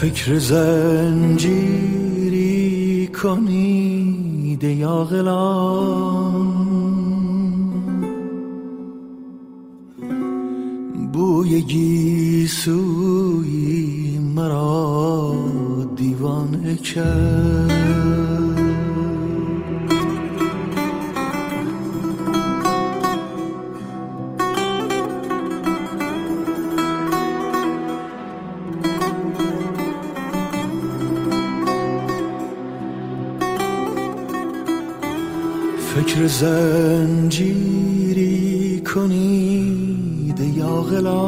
فکر زنجیری کنید یا غلام، بوی گیسوی مرا دیوانه کرد. فکر زنجیری کنید یا غلام،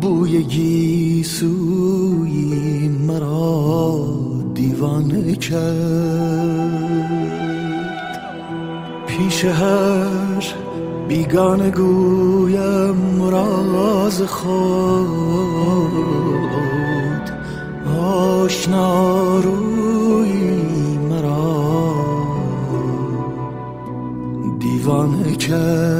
بوی گیسوی مرا دیوانه کرد. پیش هر بیگانه گویم راز خود، آشنا روی دیوانه کرد.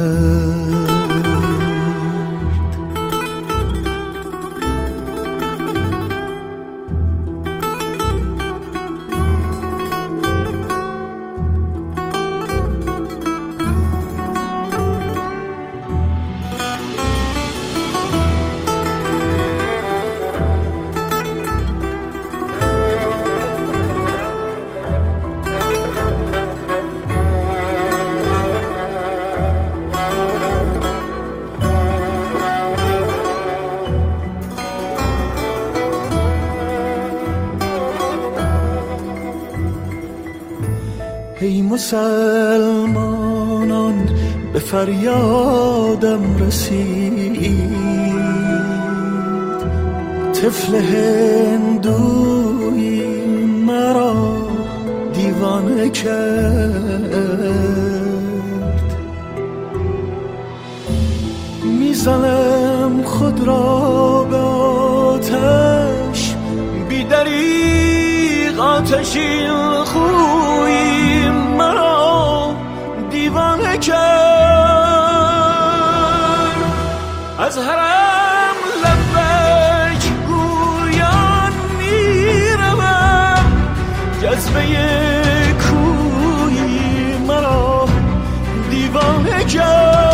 مسلمانان به فریادم رسید، طفل هندوی مرا دیوانه کرد. میزنم خود را به آتش، بی‌دریغ آتشین خویی مرا دیوانه کرد. از حرم لبک گویان میروم، جذبه کویی مرا دیوانه کرد.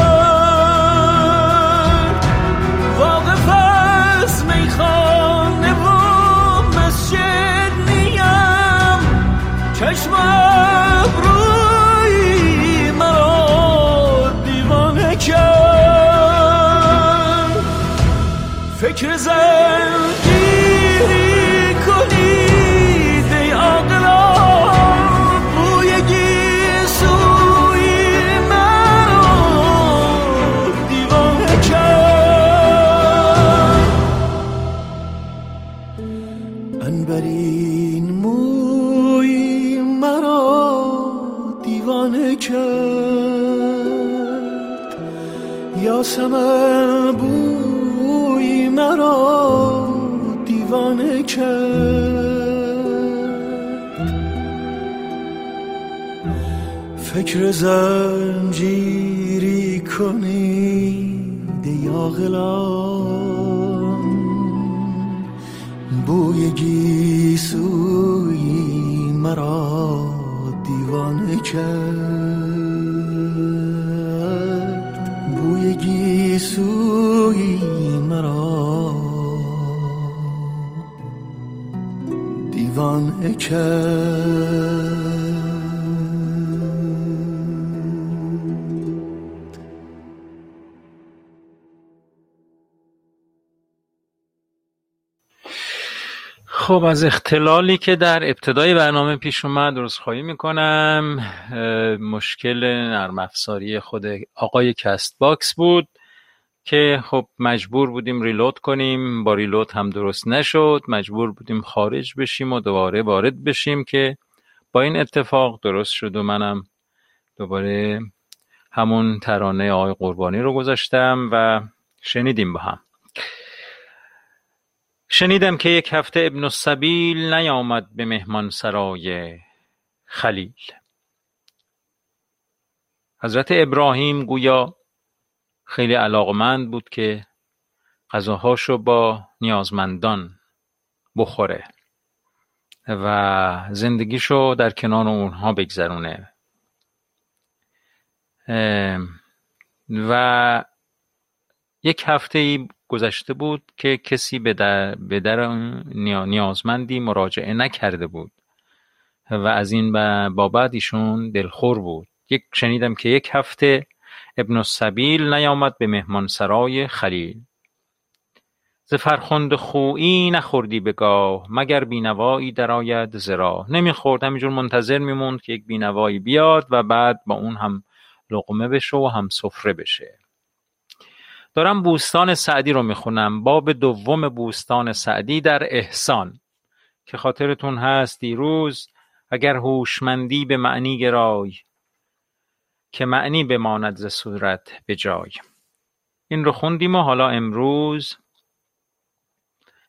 واقف از میخانه و مسجد نیم، چشمم فکر زنجیری کنید ای عاقلان، بوی گیسوی مرا دیوانه کرد. عنبرین موی مرا دیوانه کرد، یاسمن بود مرا دیوانه کرد. فکر زنجیری کنید یا غلام، بوی گیسوی مرا دیوانه کرد. بوی گیسوی مرا دیوانه کرد. خب از اختلالی که در ابتدای برنامه پیش اومد عذرخواهی میکنم. مشکل نرم افزاری خود آقای کست باکس بود که خب مجبور بودیم ریلود کنیم، با ریلود هم درست نشد، مجبور بودیم خارج بشیم و دوباره وارد بشیم که با این اتفاق درست شد و منم دوباره همون ترانه آقای قربانی رو گذاشتم و شنیدیم با هم. شنیدم که یک هفته ابن السبیل نیامد به مهمان سرای خلیل. حضرت ابراهیم گویا خیلی علاقمند بود که غذاهاشو با نیازمندان بخوره و زندگیشو در کنار اونها بگذرونه. و یک هفته گذشته بود که کسی به در نیازمندی مراجعه نکرده بود و از این بابت ایشون دلخور بود. شنیدم که یک هفته ابن السبیل نیامد به مهمانسرای خلیل. ز فرخنده خویی نخوردی بگاه، مگر بینوایی درآید ز راه. نمیخورد، همینجور منتظر میموند که یک بینوایی بیاد و بعد با اون هم لقمه بشه و هم سفره بشه. دارم بوستان سعدی رو میخونم، باب دوم بوستان سعدی در احسان، که خاطرتون هست دیروز اگر هوشمندی به معنی گرای که معنی بماند ز صورت به جای. این رو خوندیم و حالا امروز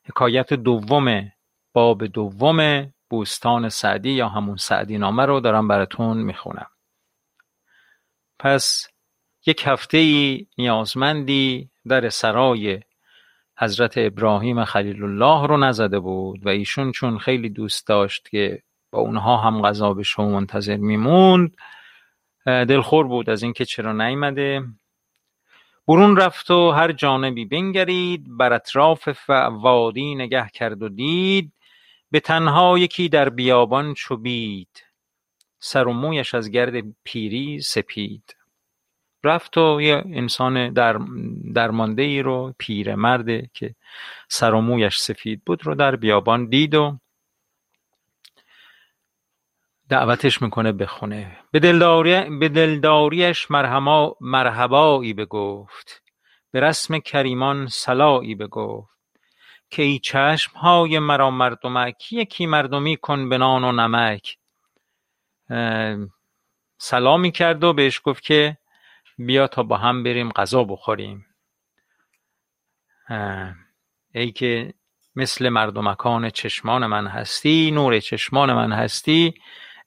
حکایت دوم باب دوم بوستان سعدی یا همون سعدی نامه رو دارم براتون میخونم. پس یک هفته‌ای نیازمندی در سرای حضرت ابراهیم خلیل الله رو نزده بود و ایشون چون خیلی دوست داشت که با اونها هم غذا بشه و منتظر میموند، دلخور بود از اینکه چرا نیامده. برون رفت و هر جانبی بنگرید، بر اطراف وادی نگه کرد و دید، به تنها یکی در بیابان چوبید، سر و مویش از گرد پیری سپید. رفت و یه انسان درمانده‌ای رو، پیرمرد که سر و مویش سفید بود رو در بیابان دید و دعوتش میکنه بخونه. به دلداریش مرحبایی بگفت، به رسم کریمان سلایی بگفت، که ای چشم های مرا مردمک، یکی مردمی کن به نان و نمک. سلامی کرد و بهش گفت که بیا تا با هم بریم غذا بخوریم، ای که مثل مردمکان چشمان من هستی، نور چشمان من هستی،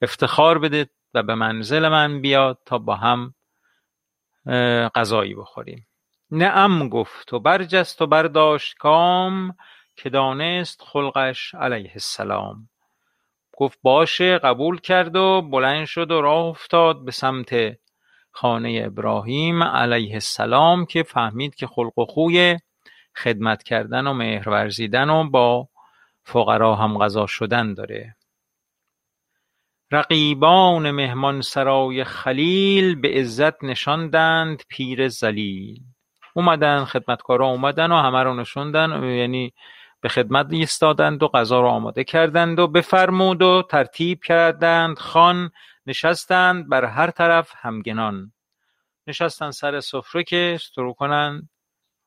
افتخار بده و به منزل من بیا تا با هم غذایی بخوریم. نعم گفت و برجست و برداشت کام، که دانست خلقش علیه السلام. گفت باشه، قبول کرد و بلند شد و راه افتاد به سمت خانه ابراهیم علیه السلام، که فهمید که خلق و خوی خدمت کردن و مهر ورزیدن و با فقرا هم غذا شدن داره. رقیبان مهمان سرای خلیل، به عزت نشاندند پیر ذلیل. اومدن خدمتکارا، اومدن و همه رو نشوندن، یعنی به خدمت ایستادند و غذا رو آماده کردند و بفرمود و ترتیب کردند. خوان نشستند بر هر طرف همگنان، نشستند سر سفره که شروع کنند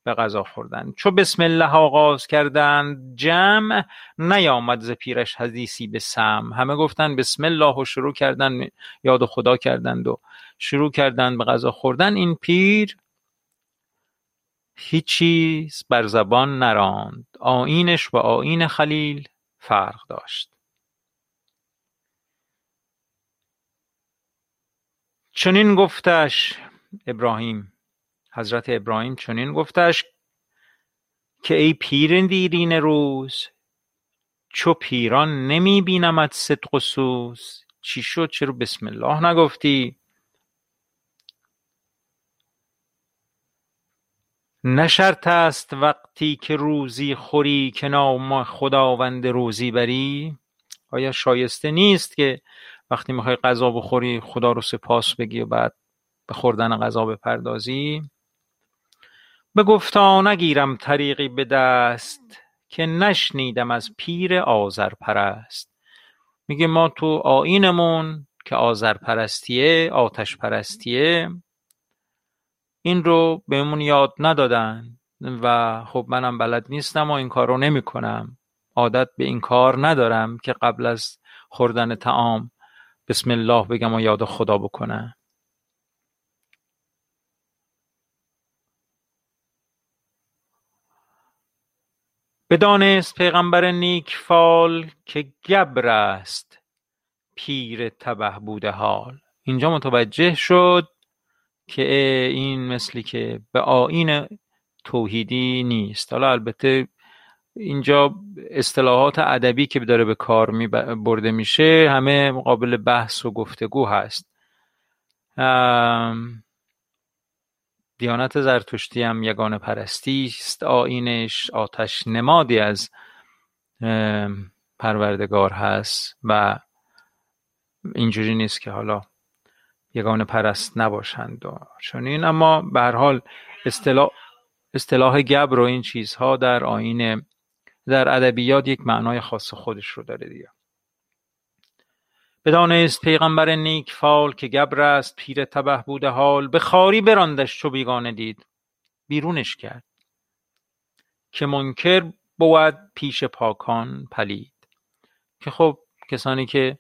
به غذا خوردن. چو بسم الله آغاز کردند جمع، نیامد ز پیرش حدیثی به سمع. همه گفتن بسم الله و شروع کردن، یاد خدا کردند و شروع کردند به غذا خوردن. این پیر هیچ چیز بر زبان نراند، آیینش و آیین خلیل فرق داشت. چنین گفتش ابراهیم، حضرت ابراهیم چنین گفتش که ای پیر دیرین روز، چو پیران نمی بینمت صدق و سوز. چی شد؟ چرا بسم الله نگفتی؟ نه شرط است وقتی که روزی خوری، که نام خداوند روزی بری. آیا شایسته نیست که وقتی میخوای غذا بخوری خدا رو سپاس بگی و بعد به خوردن غذا بپردازی؟ به گفتا نگیرم طریقی به دست، که نشنیدم از پیر آذرپرست. میگه ما تو آیینمون که آذرپرستیه، آتش پرستیه، این رو بهمون یاد ندادن و خب منم بلد نیستم و این کار رو نمی کنم. عادت به این کار ندارم که قبل از خوردن طعام بسم الله بگم و یاد خدا بکنم. بدانست پیغمبر نیک فال، که گبر است پیر تبه بوده حال. اینجا متوجه شد که این مثلی که به آیین توحیدی نیست. حالا البته اینجا اصطلاحات ادبی که داره به کار برده میشه همه قابل بحث و گفتگو هست. دیانت زرتشتی هم یگانه پرستی است، آیینش آتش نمادی از پروردگار هست و اینجوری نیست که حالا یگانه پرست نباشند چون این، اما به هر حال اصطلاح گبر و این چیزها در آیین، در ادبیات یک معنای خاص خودش رو داره دیگه. بدانست پیغمبر نیک فال که گبر است پیر تبه بوده حال، به خاری براندش چو بیگانه دید بیرونش کرد، که منکر بود پیش پاکان پلید. که خب کسانی که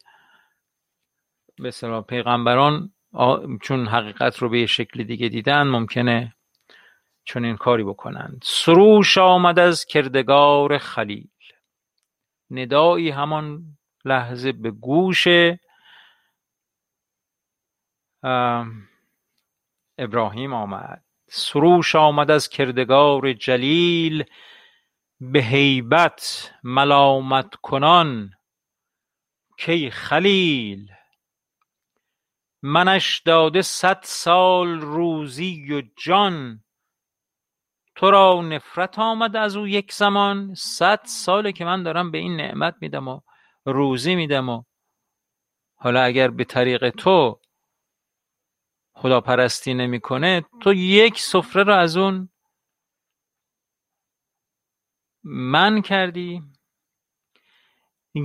به اصطلاح پیغمبران چون حقیقت رو به شکل دیگه دیدن ممکنه چون این کاری بکنند. سروش آمد از کردگار خلیل، ندایی همان لحظه به گوش ابراهیم آمد. سروش آمد از کردگار جلیل، به هیبت ملامت کنان کی خلیل. منش داده 100 سال روزی و جان، تو را نفرت آمد از او یک زمان. 100 ساله که من دارم به این نعمت میدم و روزی میدم و حالا اگر به طریق تو خداپرستی نمی کنه تو یک سفره را از اون من کردی.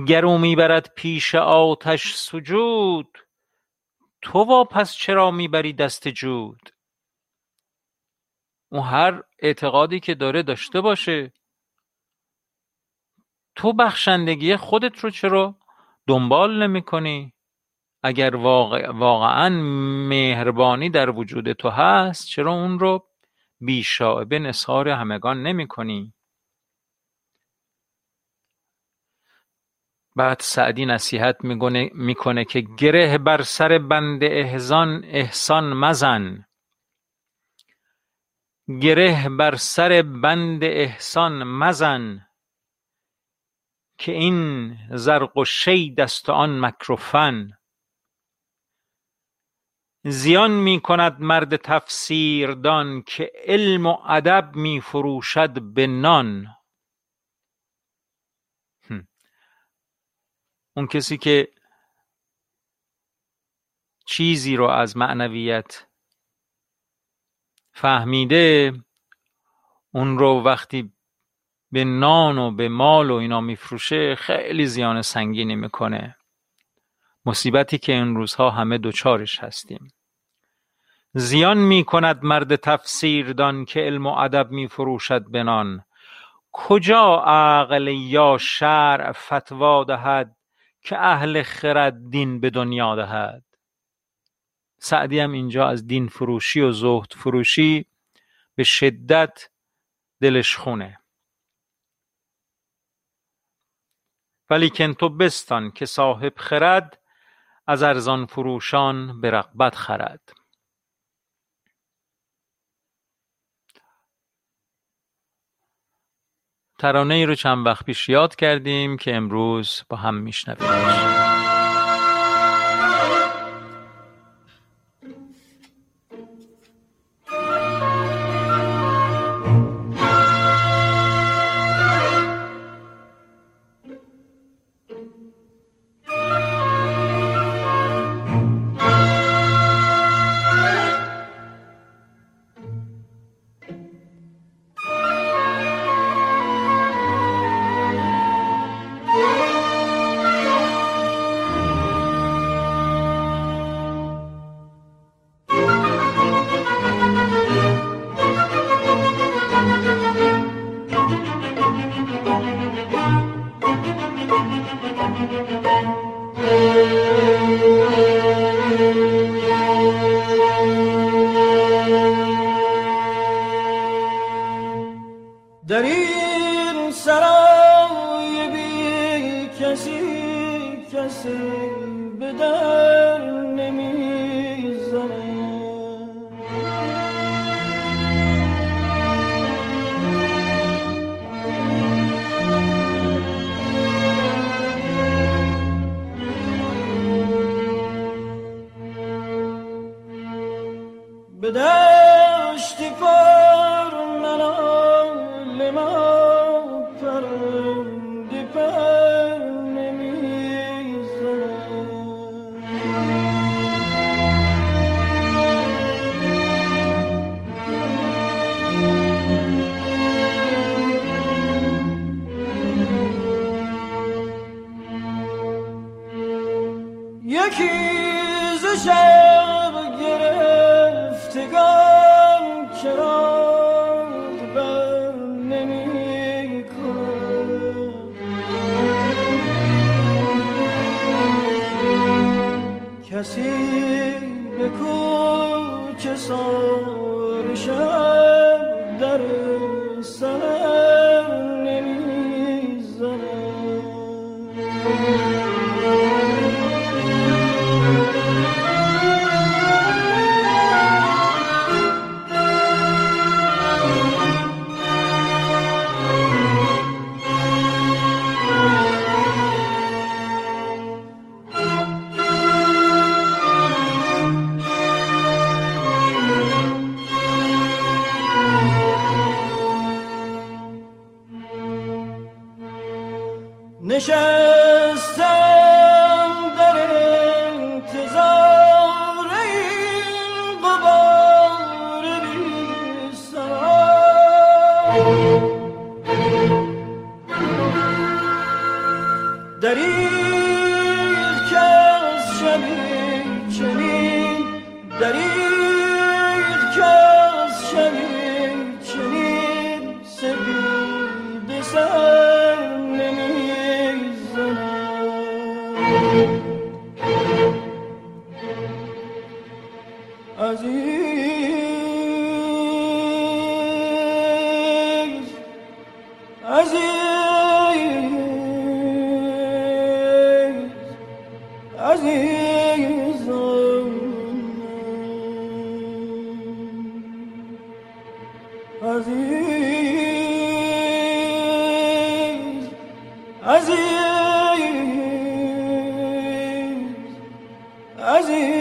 گر او میبرد پیش آتش سجود، تو واپس چرا میبری دست جود. اون هر اعتقادی که داره داشته باشه، تو بخشندگی خودت رو چرا دنبال نمی کنی؟ اگر واقعا مهربانی در وجود تو هست چرا اون رو بیشائبه نثار همگان نمی کنی؟ بعد سعدی نصیحت میکنه که گره بر سر بنده احسان مزن، گره بر سر بنده احسان مزن، که این زرق و شید است و آن مکر و فن. زیان می کند مرد تفسیردان، که علم و ادب می فروشد به نان. اون کسی که چیزی رو از معنویت فهمیده اون رو وقتی به نان و به مال و اینا میفروشه خیلی زیان سنگینی میکنه، مصیبتی که این روزها همه دوچارش هستیم. زیان میکند مرد تفسیردان، که علم و ادب میفروشد به نان. کجا عقل یا شرع فتوا دهد، که اهل خرد دین به دنیا دهد. سعدی هم اینجا از دین فروشی و زهد فروشی به شدت دلش خونه. ولیکن تو بستان که صاحب خرد، از ارزان فروشان به رغبت خرد. ترانه ای رو چند وقت پیش یاد کردیم که امروز با هم میشنویم. به دشت پر منال ما پرندی پر نمیزند. یکی ز شب گرفتگان چراغ بر نمی کند، کسی به کوچه سار شب در سر نمی زند. نشستم در انتظار این غبار بی سران، دریغ که از شبی چنین، دریغ که از شبی چنین سبید سر عزیز، عزیز، عزیزم، عزیز، عزیز، عزیز.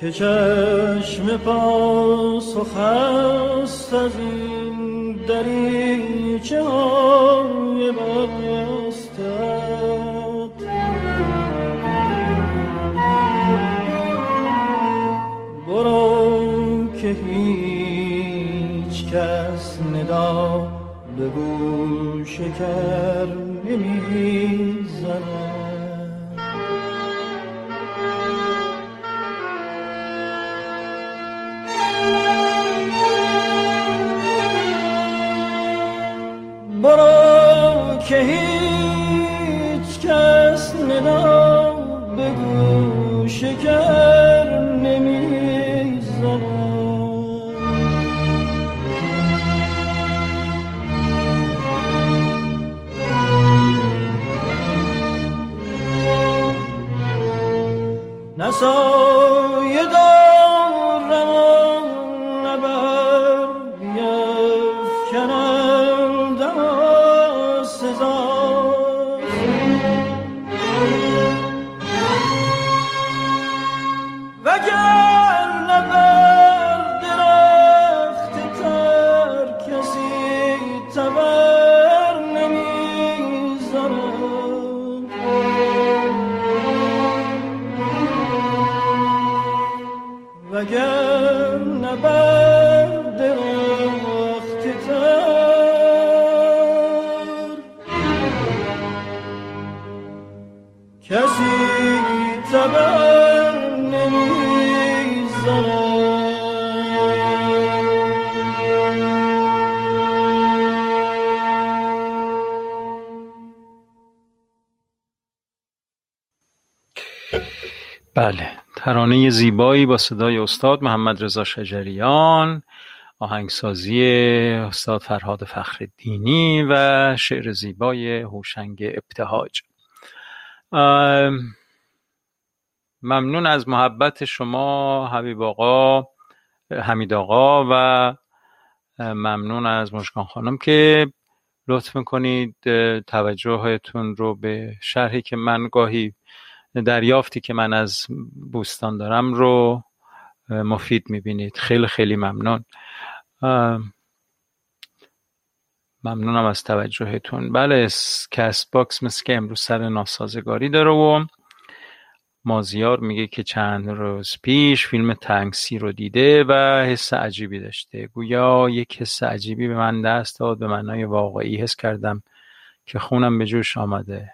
که چشم پاسخ است از این دریچه های بستت، برو که هیچ کس ندا به گوش کر نمیزند. که هیچ کس ندا به گوش شکر نمیزنم. نسایه دارم و نبر بیفکنم دم و سزار، وگر نبر درخت تر کسی تبر نمیزنم. وگر نبر درخت تر کسی تبر نمیزنم. بله، ترانه زیبایی با صدای استاد محمد رضا شجریان، آهنگسازی استاد فرهاد فخرالدینی و شعر زیبای هوشنگ ابتهاج. ممنون از محبت شما حبیب آقا، حمید آقا، و ممنون از مشکان خانم که لطف میکنید توجهتون رو به شرحی که من گاهی دریافتی که من از بوستان دارم رو مفید میبینید. خیلی خیلی ممنون، ممنونم از توجهتون. بله، کست باکس مثل که امروز سر ناسازگاری داره و مازیار میگه که چند روز پیش فیلم تنگسی رو دیده و حس عجیبی داشته. گویا یک حس عجیبی به من دست داد، به معنای واقعی حس کردم که خونم به جوش آمده.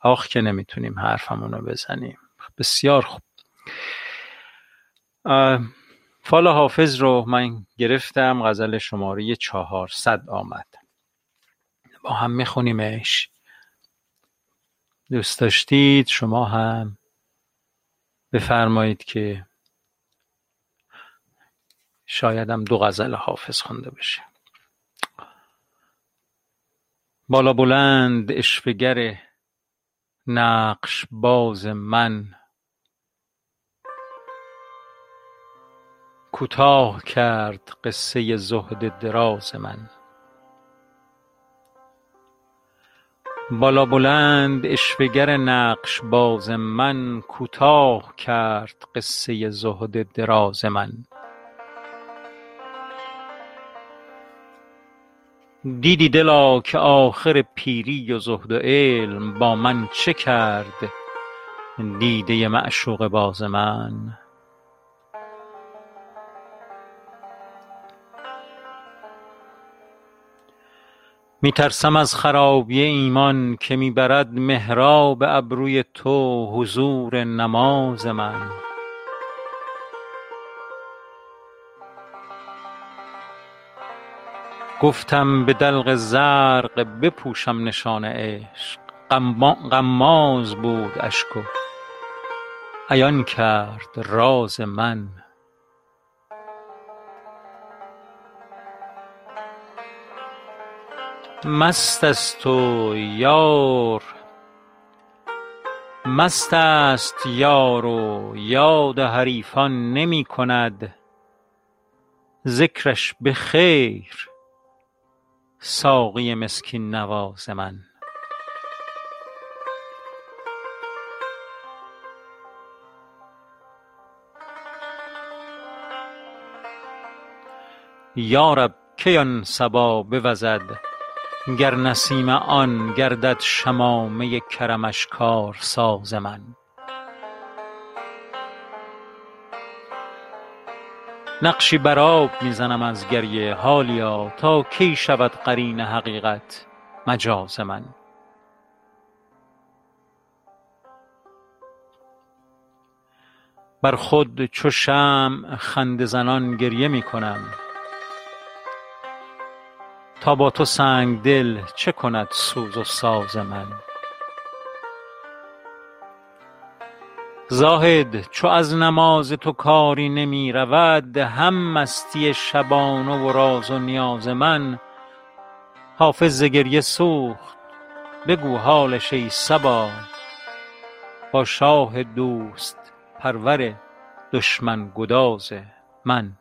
آخ که نمیتونیم حرفمونو بزنیم. بسیار خوب. فال حافظ رو من گرفتم، غزل شماره 400 آمد، با هم میخونیمش. دوست داشتید شما هم بفرمایید که شاید هم دو غزل حافظ خونده بشه. بالا بلند اشفگره نقش باز من، کوتاه کرد قصه زهد دراز من. بالا بلند اشوهگر نقش باز من، کوتاه کرد قصه زهد دراز من. دیدی دلا که آخر پیری و زهد و علم با من چه کرد دیده معشوق باز من. می ترسم از خرابی ایمان که می برد محراب ابروی تو حضور نماز من. گفتم به دلق زرق بپوشم نشان عشق، غماز بود اشک و عیان کرد راز من. مست است تو یار، مست است یار و یاد حریفان نمی کند، ذکرش به خیر ساقی مسکین نواز من. یارب که آن صبا بوزد، گر نسیم آن گردد شمامه کرمش کار ساز من. نقشی بر آب میزنم از گریه حالیا، تا کی شود قرین حقیقت مجاز من. بر خود چو شمع خنده زنان گریه می کنم، تا با تو سنگ دل چه کند سوز و ساز من؟ زاهد چو از نماز تو کاری نمی رود، هم مستی شبانه و راز و نیاز من. حافظ ز گریه سوخت بگو حالش ای صبا، با شاه دوست پرور دشمن گداز من.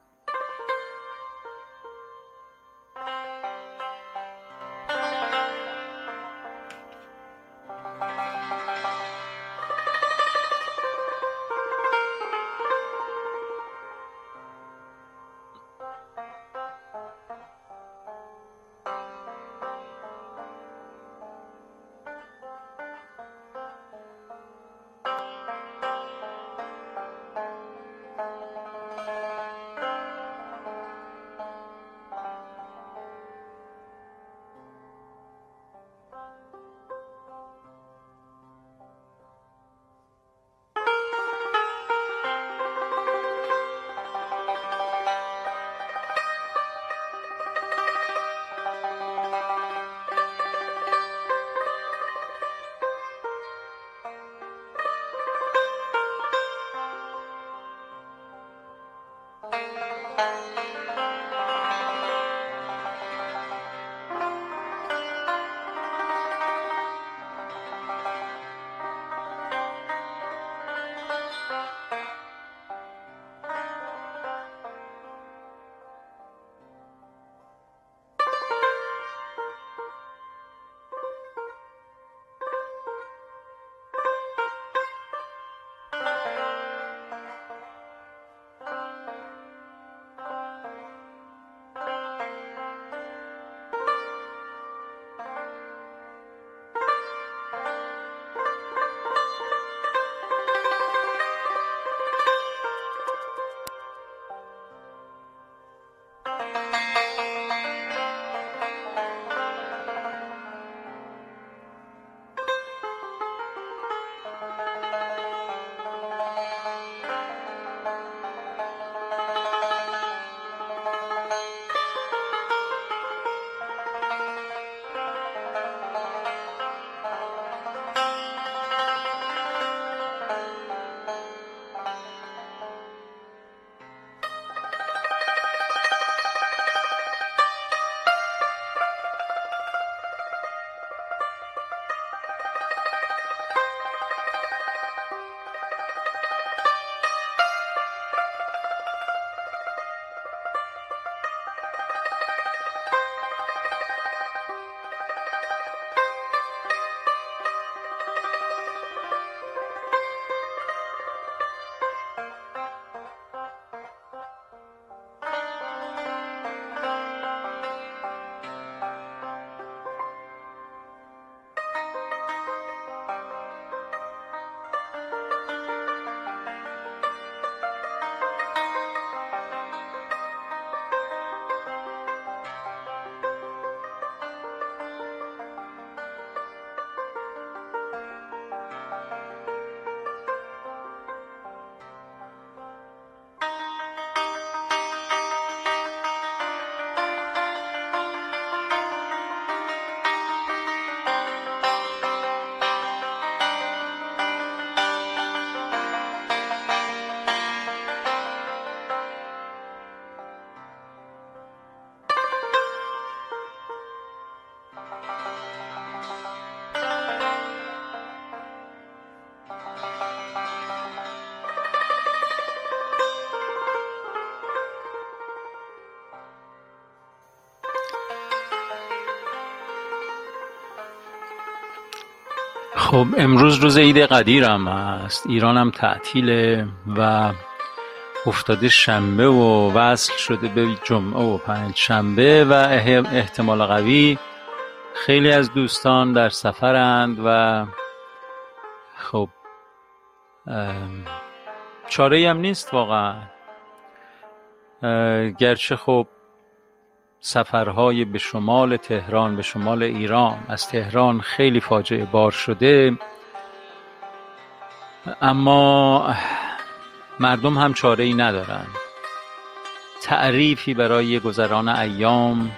خب امروز روز عید قدیرم است، ایرانم تعطیله و افتاده شنبه و وصل شده به جمعه و پنج شنبه و احتمال قوی خیلی از دوستان در سفرند و خب چاره هم نیست واقعا، گرچه خب سفرهای به شمال تهران، به شمال ایران از تهران خیلی فاجعه بار شده، اما مردم هم چاره‌ای ندارن. تعریفی برای گذران ایام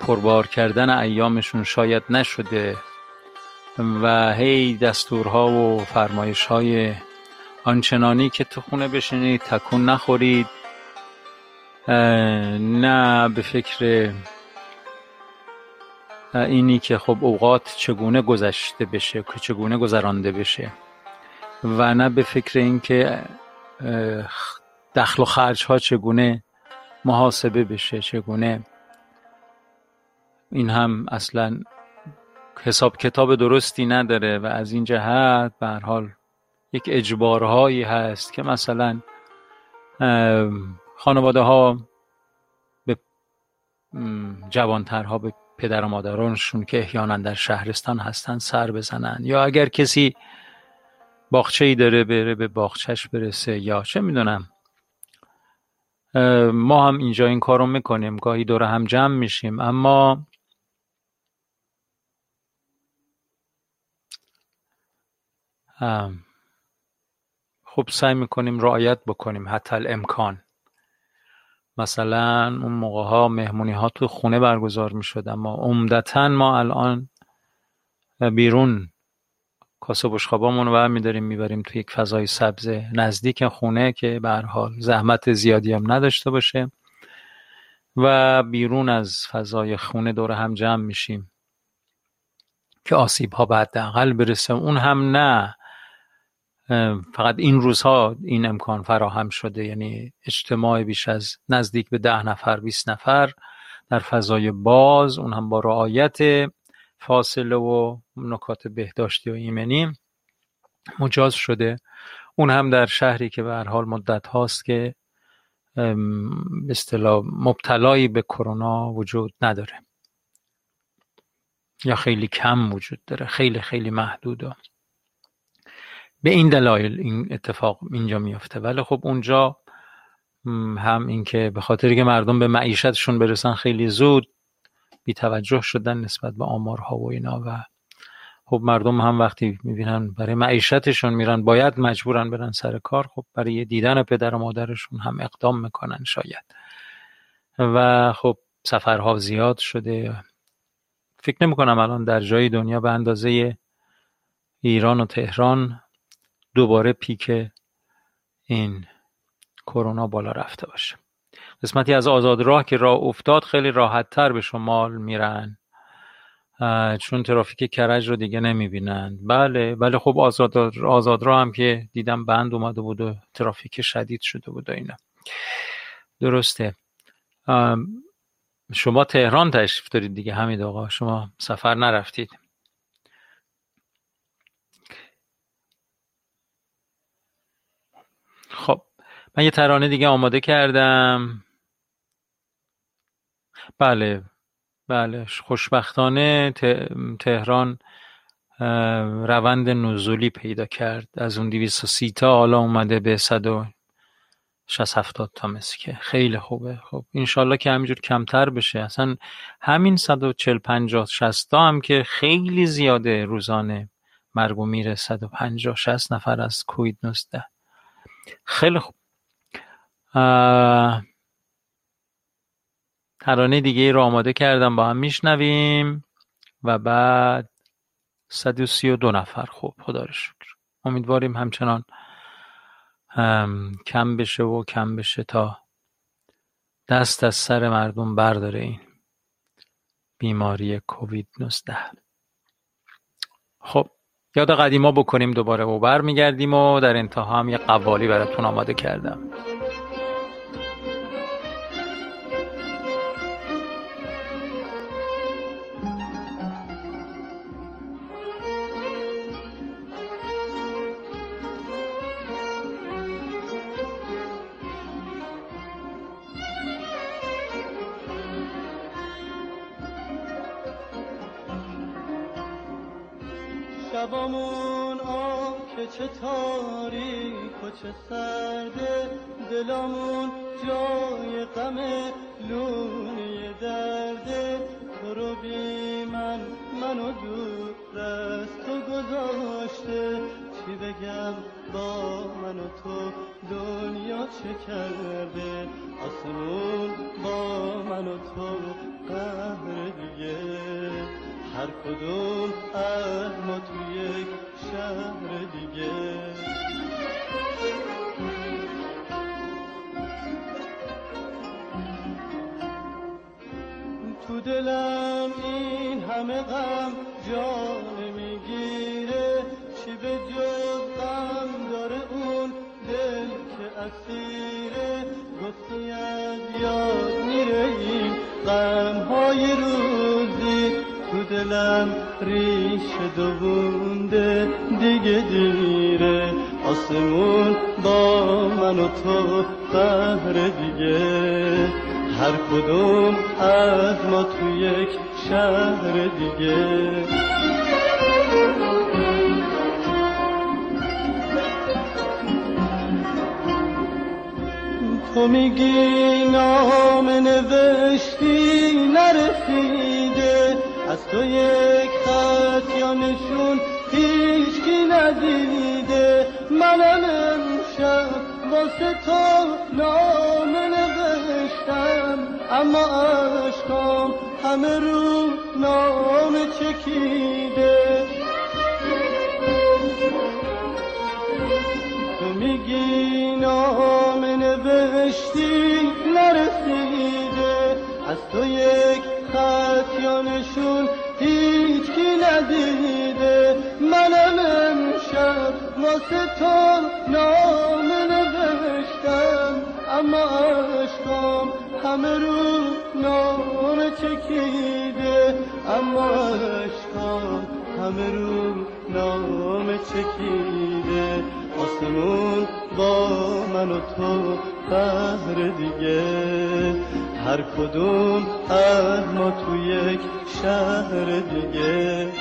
پربار کردن ایامشون شاید نشده و هی دستورها و فرمایش‌های آنچنانی که تو خونه بشینید، تکون نخورید، نه به فکر اینی که خب اوقات چگونه گذشته بشه، که چگونه گذرانده بشه، و نه به فکر این که دخل و خرج‌ها چگونه محاسبه بشه، چگونه این هم اصلا حساب کتاب درستی نداره. و از این جهت به هر حال یک اجبارهایی هست که مثلا خانواده ها به جوانترها، به پدر و مادرانشون که احیانا در شهرستان هستن سر بزنن، یا اگر کسی باغچه‌ای داره بره به باغچه‌ش برسه، یا چه میدونم. ما هم اینجا این کارو میکنیم، گاهی دور هم جمع میشیم، اما خب سعی میکنیم رعایت بکنیم حتی الامکان. مثلا اون موقع ها مهمونی ها تو خونه برگزار میشد، اما عمدتاً ما الان بیرون کاسه بشقابامون رو برمی‌داریم میبریم تو یک فضای سبز نزدیک خونه که به هر حال زحمت زیادی هم نداشته باشه، و بیرون از فضای خونه دور هم جمع میشیم که آسیب ها به حداقل برسه. اون هم نه، فقط این روزها این امکان فراهم شده، یعنی اجتماع بیش از نزدیک به 10 نفر 20 نفر در فضای باز، اون هم با رعایت فاصله و نکات بهداشتی و ایمنی مجاز شده، اون هم در شهری که به هر حال مدت هاست که به اصطلاح مبتلایی به کرونا وجود نداره یا خیلی کم وجود داره، خیلی خیلی محدوده. به این دلایل این اتفاق اینجا میفته. ولی خب اونجا هم این که به خاطر که مردم به معیشتشون برسن خیلی زود بی توجه شدن نسبت به آمارها و اینا، و خب مردم هم وقتی میبینن برای معیشتشون میرن، باید مجبورن برن سر کار، خب برای دیدن پدر و مادرشون هم اقدام میکنن شاید، و خب سفرها زیاد شده. فکر نمیکنم الان در جای دنیا به اندازه ایران و تهران دوباره پیک این کرونا بالا رفته باشه. قسمتی از آزاد راه که راه افتاد خیلی راحت تر به شمال میرن، چون ترافیک کرج رو دیگه نمیبینن. بله خب آزاد راه هم که دیدم بند اومده بود و ترافیک شدید شده بود و اینا. درسته، شما تهران تشریف دارید دیگه حمید آقا، شما سفر نرفتید. خب من یه ترانه دیگه آماده کردم. بله خوشبختانه تهران روند نزولی پیدا کرد، از اون 230 تا حالا اومده به 160-170 تا مسکه، خیلی خوبه. خب انشالله که همینجور کمتر بشه. اصلا همین 140-50-60 تا هم که خیلی زیاده، روزانه مرگ و میره 150-60 نفر از کووید 19. خیلی خوب. ترانه دیگه رو آماده کردم، با هم میشنویم و بعد 132 نفر. خب خدا رو شکر، امیدواریم همچنان کم بشه تا دست از سر مردم برداره این بیماری کووید 19. خب یاد قدیما بکنیم دوباره و برمیگردیم، و در انتها هم یه قوالی براتون آماده کردم. شبامون آه که چه تاریک و چه سرده، دلامون جای غم لونه درده. تو رو بی من، منو دور از تو گذاشته، چی بگم با من و تو دنیا چه کرده. آسمون با من و تو قهر هر کدوم از ما توی یک شهر دیگه. تو دلم این همه غم جا نمیگیره، چی به جز غم داره اون دل که اسیره، گفتی از یاد میره این غمهای روزی، تو دلم ریش دوونده دیگه دیره، آسمون با من و تو قهر دیگه، هر کدوم از ما تو یک شهر دیگه. تو میگی نام نوشتی نرسیده، از تو یک خط یا نشون هیچکی ندیده، منم امشب واسه تو نام نوشتم، اما عشقام همه رو نام چکیده. تو میگی نام نوشتی نرسیده، از تو یک خط یا نشون هیچ کی ندیده، منم امشب واسه تو نام نوشتم، اما عشقام همه رو نام چکیده، اما عشقام همه رو نام چکیده، آسمون با من و تو قهر دیگه، هر کدوم از ما تو یک شهر دیگه.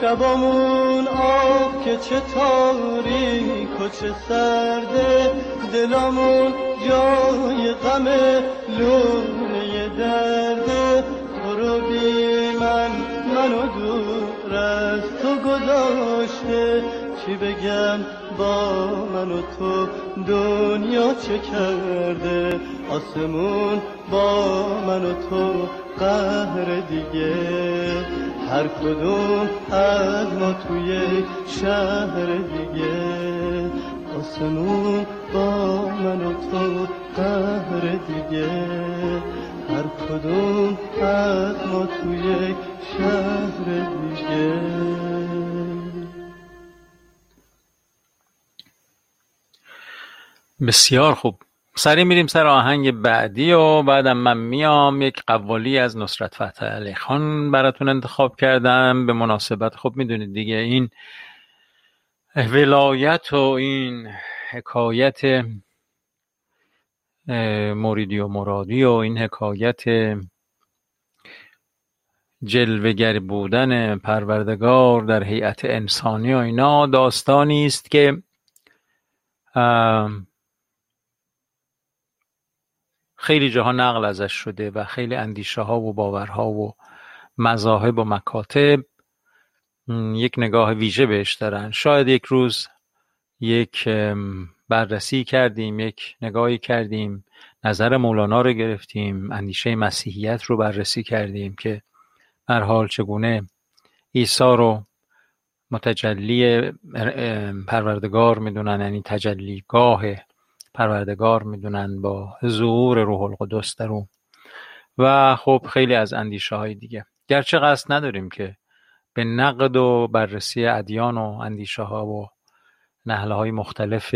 شبامون آب که چه تاریک و چه سرده، دلامون جای غم لونه درده، تو رو بی منو دور از تو گذاشته، چی بگم با من و تو دنیا چه کرده، آسمون با من و تو قهر دیگه، هر کدوم از ما توی شهر دیگه، آسمون با من و تو قهر دیگه، هر کدوم از ما توی شهر دیگه. بسیار خوب، سریع میریم سر آهنگ بعدی و بعدم من میام. یک قوالی از نصرت فتح علی خان براتون انتخاب کردم به مناسبت، خب میدونید دیگه این ولایت و این حکایت موریدی و مرادی و این حکایت جلوه‌گر بودن پروردگار در هیئت انسانی و اینا، داستانی است که خیلی جاها نقل ازش شده و خیلی اندیشه ها و باورها و مذاهب و مکاتب یک نگاه ویژه بهش دارن. شاید یک روز یک بررسی کردیم، یک نگاهی کردیم، نظر مولانا رو گرفتیم، اندیشه مسیحیت رو بررسی کردیم که به هر حال چگونه عیسی رو متجلی پروردگار میدونن، یعنی تجلیگاه پروردگار میدونن با ظهور روح القدس در اون، و خب خیلی از اندیشه های دیگه. گرچه قصد نداریم که به نقد و بررسی ادیان و اندیشه ها و نهله های مختلف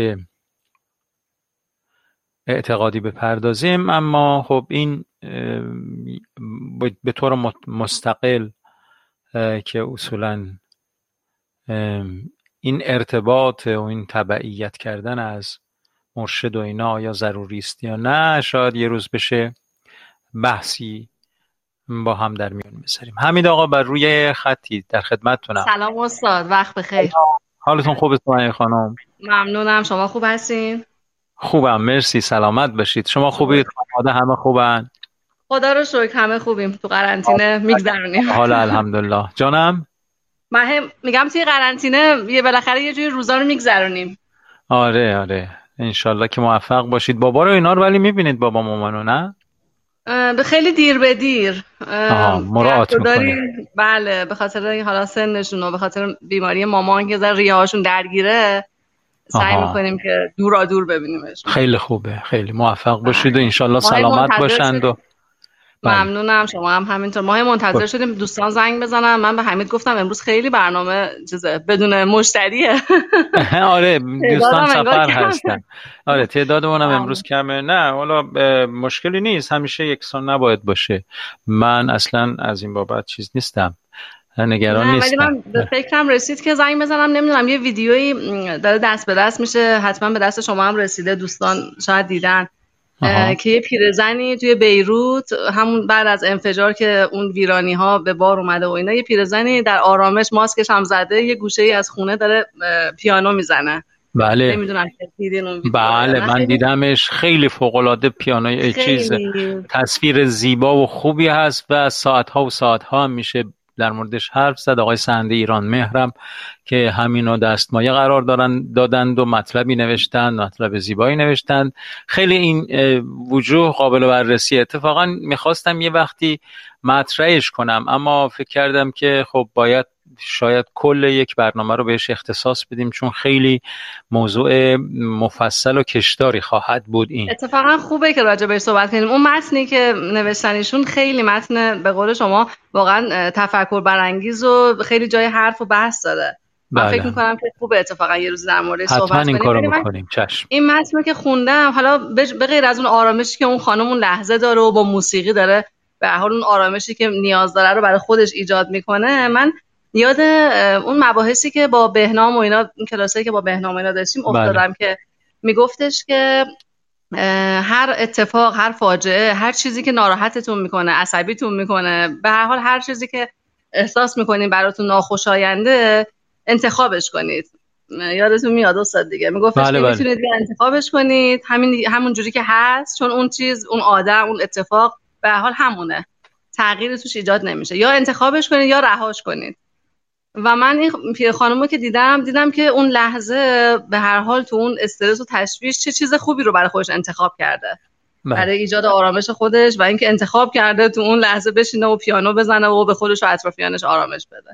اعتقادی بپردازیم، اما خب این به طور مستقل که اصولاً این ارتباط و این تبعیت کردن از مرشد و اینا آیا ضروری است یا نه، شاید یه روز بشه بحثی با هم در میون بذاریم. حمید آقا بر روی خطی در خدمتتونم. سلام استاد، وقت بخیر. حالتون خوبه سمعی خانم؟ ممنونم، شما خوب هستین؟ خوبم مرسی، سلامت باشید. شما خوبید؟ خانواده همه خوبن؟ خدا رو شکر همه خوبیم، تو قرنطینه میگذرونیم حالا الحمدلله. جانم؟ من میگم توی قرنطینه بالاخره یه جوری روزا رو میگذرونیم. آره آره انشالله که موفق باشید. بابا رو اینا رو ولی میبینید، بابا مومنو نه؟ به خیلی دیر به دیر مراعات میکنه. بله، به خاطر این حالا سنشون و به خاطر بیماری مامان که زر ریه هاشون درگیره سعی میکنیم که دورا دور ببینیمش. خیلی خوبه، خیلی موفق باشید و انشالله سلامت باشند. و ممنونم، شما هم همینطور. ما منتظر شدیم دوستان زنگ بزنن. من به حمید گفتم امروز خیلی برنامه بدون مشتریه. آره دوستان سفر هستن. آره تعدادمون هم امروز کمه. نه حالا مشکلی نیست، همیشه یکسان نباید باشه. من اصلا از این بابت چیز نیستم، نگران نیستم. ولی من به فکرم رسید که زنگ بزنم. نمیدونم یه ویدیویی داره دست به دست میشه، حتما به دست شما هم رسیده، دوستان شاید دیدن که یه پیرزنی توی بیروت همون بعد از انفجار که اون ویرانی ها به بار اومده و اینا، یه پیرزنی در آرامش ماسکش هم زده یه گوشه ای از خونه داره پیانو میزنه. بله نمیدونم دیدین اون ویدیو؟ بله من دیدمش، خیلی فوق العاده پیانوی چیز، تصویر زیبا و خوبی هست و ساعت ها و ساعت ها هم میشه در موردش حرف زد. آقای سهند ایران مهرم که همینو دستمایه قرار دادند و مطلبی نوشتند، مطلب زیبایی نوشتند. خیلی این وجوه قابل بررسی. اتفاقا میخواستم یه وقتی مطرحش کنم اما فکر کردم که خب باید شاید کل یک برنامه رو بهش اختصاص بدیم، چون خیلی موضوع مفصل و کشداری خواهد بود. این اتفاقا خوبه که راجع بهش صحبت کنیم. اون متنی که نوشتن ایشون خیلی متن به قول شما واقعا تفکر برانگیز و خیلی جای حرف و بحث داره. من فکر می‌کنم که خوبه اتفاقا یه روز در مورد صحبت کنیم. حتما این کارو بکنیم. چشم. این متن که خوندم، حالا به غیر از اون آرامشی که اون خانم اون لحظه داره و با موسیقی داره به هر حال اون آرامشی که نیاز داره رو برای خودش ایجاد می‌کنه، من یاد اون مباحثی که با بهنام و اینا، این کلاسایی که با بهنام و اینا داشتیم افتادم که میگفتش که هر اتفاق، هر فاجعه، هر چیزی که ناراحتتون میکنه، عصبیتون میکنه، به هر حال هر چیزی که احساس میکنین براتون ناخوشاینده انتخابش کنید. یادتون میاد استاد دیگه میگفتش که میتونید انتخابش کنید همون جوری که هست، چون اون چیز، اون آدم، اون اتفاق به هر حال همونه، تغییری توش ایجاد نمیشه. یا انتخابش کنید یا رهاش کنید. و من این خانمو که دیدم که اون لحظه به هر حال تو اون استرس و تشویش چه چیز خوبی رو برای خودش انتخاب کرده برای ایجاد آرامش خودش، و اینکه انتخاب کرده تو اون لحظه بشینه و پیانو بزنه و به خودش و اطرافیانش آرامش بده.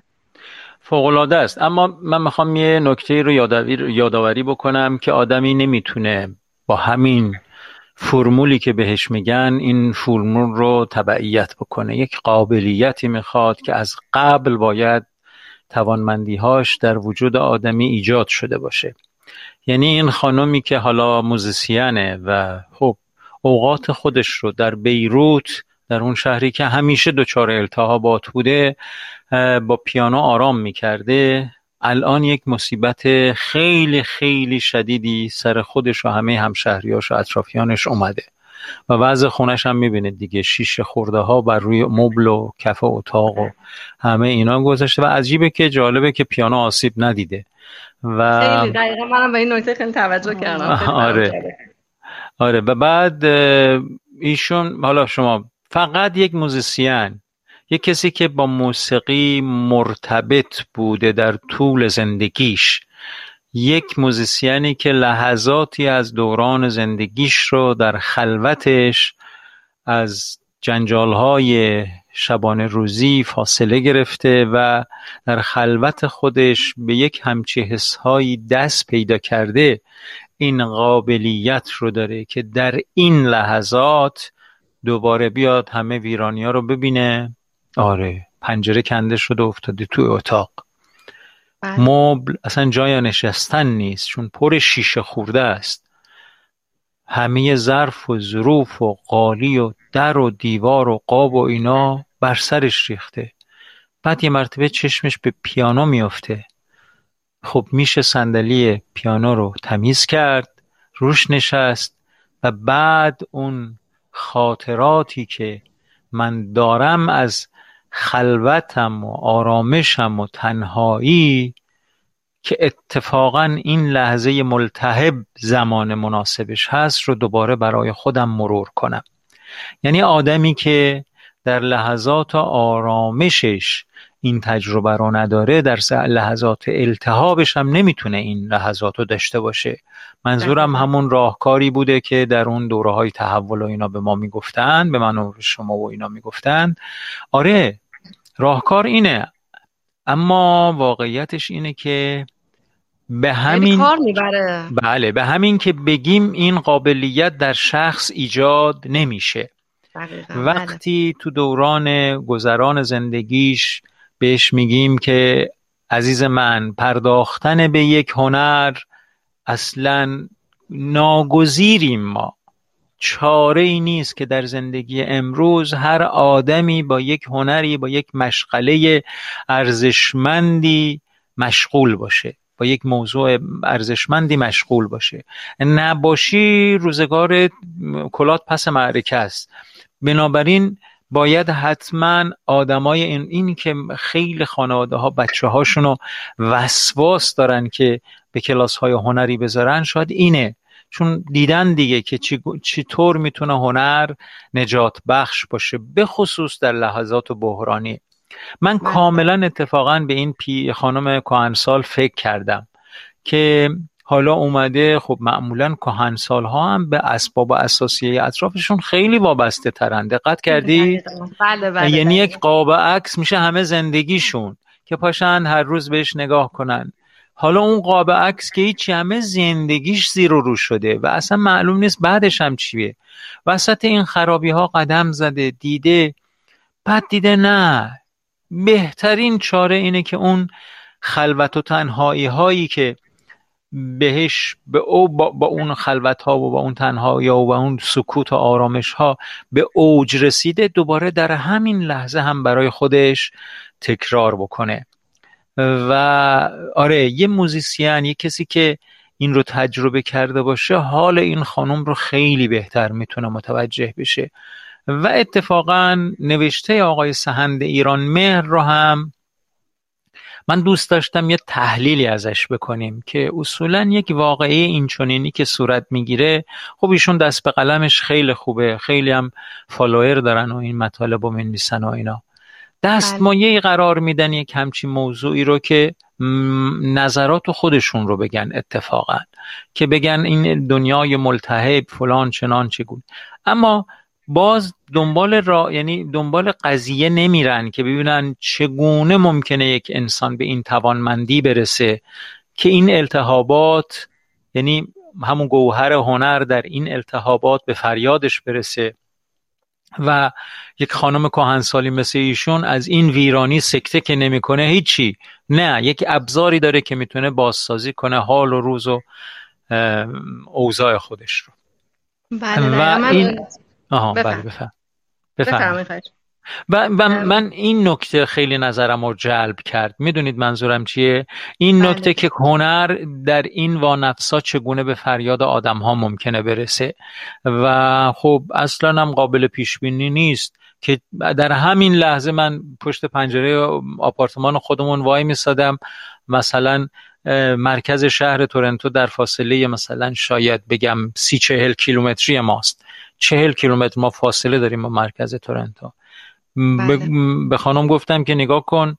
فوق‌العاده است. اما من میخوام یه نکته رو یادآوری بکنم که آدمی نمیتونه با همین فرمولی که بهش میگن این فرمول رو تبعیت بکنه. یک قابلیتی میخواد که از قبل باید توانمندی‌هاش در وجود آدمی ایجاد شده باشه. یعنی این خانمی که حالا موزیسینه و خب اوقات خودش رو در بیروت، در اون شهری که همیشه دچار التهابات بوده، با پیانو آرام می‌کرده، الان یک مصیبت خیلی خیلی شدیدی سر خودش و همه همشهریاش و اطرافیانش اومده و وضع خونش هم میبینید دیگه، شیشه خورده ها بر روی مبل و کف اتاق و همه اینا گذاشته و عجیبه که جالبه که پیانو آسیب ندیده. و خیلی دقیقا منم به این نکته خیلی توجه کردم. آره و بعد ایشون، حالا شما فقط یک موزیسین، یک کسی که با موسیقی مرتبط بوده در طول زندگیش، یک موزیسینی که لحظاتی از دوران زندگیش رو در خلوتش از جنجالهای شبانه روزی فاصله گرفته و در خلوت خودش به یک همچی حسهایی دست پیدا کرده، این قابلیت رو داره که در این لحظات دوباره بیاد همه ویرانی‌ها رو ببینه. آره پنجره کنده شده افتاده توی اتاق، مبل اصلا جای نشستن نیست چون پر شیشه خورده است، همه ظرف و ظروف و قالی و در و دیوار و قاب و اینا بر سرش ریخته. بعد یه مرتبه چشمش به پیانو میفته. خب میشه صندلی پیانو رو تمیز کرد، روش نشست و بعد اون خاطراتی که من دارم از خلوتم و آرامشم و تنهایی که اتفاقا این لحظه ملتهب زمان مناسبش هست رو دوباره برای خودم مرور کنم. یعنی آدمی که در لحظات آرامشش این تجربه رو نداره، در لحظات التهابش هم نمیتونه این لحظات رو داشته باشه. منظورم همون راهکاری بوده که در اون دوره های تحول و اینا به ما میگفتن، به من و شما و اینا میگفتن. آره راهکار اینه، اما واقعیتش اینه که به همین کار میبره. بله به همین که بگیم این قابلیت در شخص ایجاد نمیشه. وقتی تو دوران گذران زندگیش بهش میگیم که عزیز من پرداختن به یک هنر اصلا ناگزیریم، ما چاره ای نیست که در زندگی امروز هر آدمی با یک هنری، با یک مشغله ارزشمندی مشغول باشه، با یک موضوع ارزشمندی مشغول باشه. نباشی روزگار کلات پس معرکه است. بنابراین باید حتما آدمای این که خیلی خانواده ها بچه هاشونو وسواس دارن که به کلاس های هنری بذارن، شاید اینه چون دیدن دیگه که چطور میتونه هنر نجات بخش باشه، به خصوص در لحظات بحرانی. من کاملا اتفاقا به این خانم کهنسال فکر کردم که حالا اومده، خب معمولا کهنسال ها هم به اسباب و اساسیه اطرافشون خیلی وابسته ترن، دقت کردی؟ بله. یعنی یک قاب عکس میشه همه زندگیشون که پاشن هر روز بهش نگاه کنن. حالا اون قاب عکس که هیچی، همه زندگیش زیر و رو شده و اصلا معلوم نیست بعدش هم چیه. وسط این خرابی ها قدم زده، دیده، بعد دیده نه، بهترین چاره اینه که اون خلوت و تنهایی هایی که بهش به او با اون خلوت ها و با اون تنهایی ها و با اون سکوت و آرامش ها به اوج رسیده، دوباره در همین لحظه هم برای خودش تکرار بکنه. و آره یه موزیسین، یه کسی که این رو تجربه کرده باشه، حال این خانم رو خیلی بهتر میتونه متوجه بشه. و اتفاقا نوشته آقای سهند ایران مهر رو هم من دوست داشتم یه تحلیلی ازش بکنیم که اصولا یک واقعه اینچنینی که صورت میگیره، خب ایشون دست به قلمش خیلی خوبه، خیلی هم فالوور دارن و این مطالب رو می‌نویسن و اینا، دستمایه قرار میدن یک همچین موضوعی رو که نظرات خودشون رو بگن، اتفاقا که بگن این دنیای ملتهب فلان چنان چگونه، اما باز دنبال قضیه نمیرن که ببینن چگونه ممکنه یک انسان به این توانمندی برسه که این التهابات، یعنی همون گوهر هنر در این التهابات به فریادش برسه. و یک خانم کهنسالی مثل ایشون از این ویرانی سکته که نمیکنه هیچی، نه یک ابزاری داره که میتونه بازسازی کنه حال و روز و اوضاع خودش رو. بله این آها بفهم. من این نکته خیلی نظرم رو جلب کرد. میدونید منظورم چیه؟ این نکته که هنر در این وانفسا چگونه به فریاد آدم ها ممکنه برسه و خب اصلا هم قابل پیش بینی نیست که در همین لحظه من پشت پنجره آپارتمان خودمون وای میسادم، مثلا مرکز شهر تورنتو در فاصله مثلا شاید بگم 30-40 کیلومتری ماست، 40 کیلومتر ما فاصله داریم با مرکز تورنتو. به خانم گفتم که نگاه کن،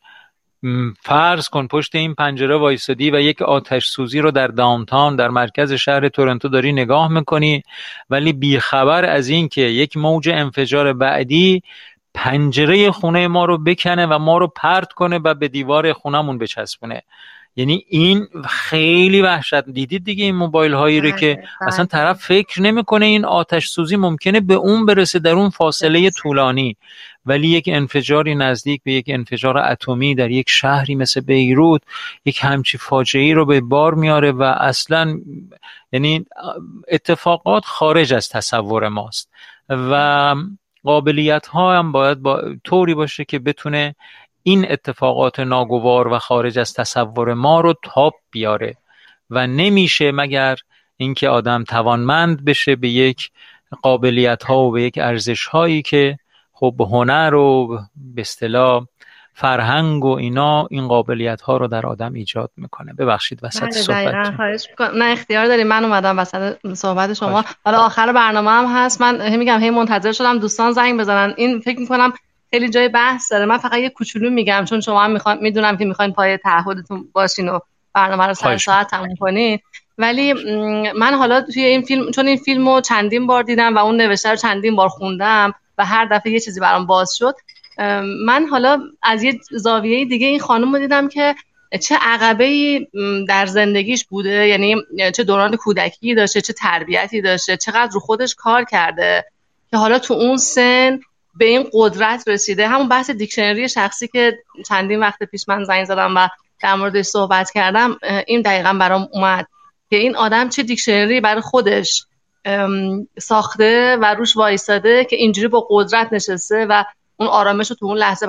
فرض کن پشت این پنجره وایسادی و یک آتش سوزی رو در داونتاون در مرکز شهر تورنتو داری نگاه میکنی، ولی بیخبر از این که یک موج انفجار بعدی پنجره خونه ما رو بکنه و ما رو پرت کنه و به دیوار خونمون بچسبونه. یعنی این خیلی وحشت. دیدید دیگه این موبایل هایی رو که اصلا طرف فکر نمیکنه این آتش سوزی ممکنه به اون برسه در اون فاصله طولانی، ولی یک انفجاری نزدیک به یک انفجار اتمی در یک شهری مثل بیروت یک همچی فاجعه‌ای رو به بار میاره و اصلا یعنی اتفاقات خارج از تصور ماست. و قابلیت ها هم باید طوری باشه که بتونه این اتفاقات ناگوار و خارج از تصور ما رو تاب بیاره و نمیشه مگر اینکه آدم توانمند بشه به یک قابلیت ها و به یک ارزش هایی که خب هنر و به اصطلاح فرهنگ و اینا این قابلیت ها رو در آدم ایجاد میکنه. ببخشید وسط صحبت نه اختیار داریم، من اومدم وسط صحبت شما. حالا آخر برنامه هم هست، من میگم هی منتظر شدم دوستان زنگ بزنن. این فکر میکنم خیلی جای بحث داره. من فقط یه کوچولو میگم چون شما هم میدونم که میخواین پای تعهدتون باشین و برنامه رو سر ساعت تموم کنین. ولی من حالا توی این فیلم، چون این فیلمو چندین بار دیدم و اون نوشته رو چندین بار خوندم و هر دفعه یه چیزی برام باز شد، من حالا از یه زاویه دیگه این خانم رو دیدم که چه عقبه‌ای در زندگیش بوده، یعنی چه دوران کودکی داشته، چه تربیتی داشته، چقدر رو خودش کار کرده که حالا تو اون سن به این قدرت رسیده. همون بحث دیکشنری شخصی که چندین وقت پیش من زنگ زدم و در موردش صحبت کردم، این دقیقاً برام اومد که این آدم چه دیکشنری برای خودش ساخته و روش وایساده که اینجوری با قدرت نشسته و اون آرامش رو تو اون لحظه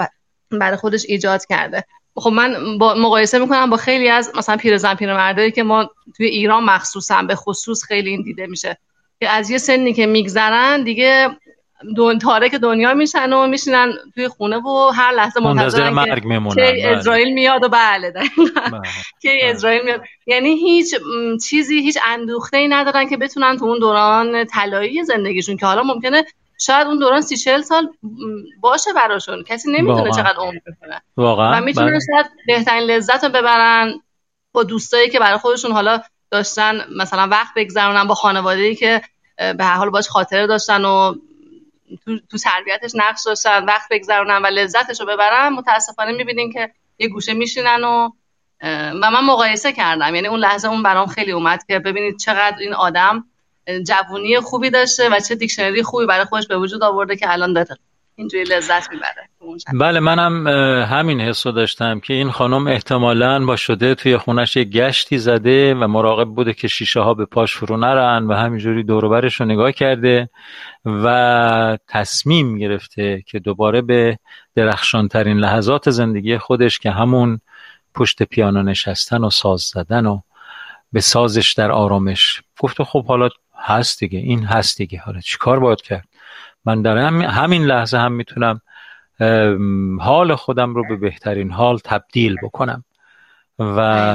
برای خودش ایجاد کرده. خب من با مقایسه میکنم با خیلی از مثلا پیرزن پیرمردایی که ما توی ایران مخصوصا به خصوص خیلی این دیده میشه که از یه سنی که میگذرن دیگه تارک دنیا میشن و میشینن توی خونه و هر لحظه منتظرن که اسرائیل میاد و بله که اسرائیل میاد، یعنی هیچ چیزی، هیچ اندوخته‌ای ندارن که بتونن تو اون دوران طلایی زندگیشون که حالا ممکنه شاید اون دوران 30-40 سال باشه براشون، کسی نمیدونه چقدر عمر بکنن و میتونن شاید بهترین لذت رو ببرن با دوستایی که برای خودشون حالا داشتن مثلا وقت بگذرونن، با خانواده‌ای که به هر حال باهاش خاطره داشتن و تو تربیتش نقش داشتن وقت بگذرونن و لذتش رو ببرن. متاسفانه میبینین که یه گوشه میشینن و من مقایسه کردم، یعنی اون لحظه اون برام خیلی اومد که ببینید چقدر این آدم جوونی خوبی داشته و چه دیکشنری خوبی برای خودش به وجود آورده که الان داره اینجوری لذت میبره. بله، منم همین حس رو داشتم که این خانم احتمالاً با شده توی خونش یه گشتی زده و مراقب بوده که شیشه ها به پاش فرو نرن و همینجوری دور و برش رو نگاه کرده و تصمیم گرفته که دوباره به درخشانترین لحظات زندگی خودش که همون پشت پیانو نشستن و ساز زدن و به سازش در آرامش گفت خب حالا هست دیگه، این هست دیگه، حالا چی کار باید کرد؟ من در همین لحظه هم میتونم حال خودم رو به بهترین حال تبدیل بکنم و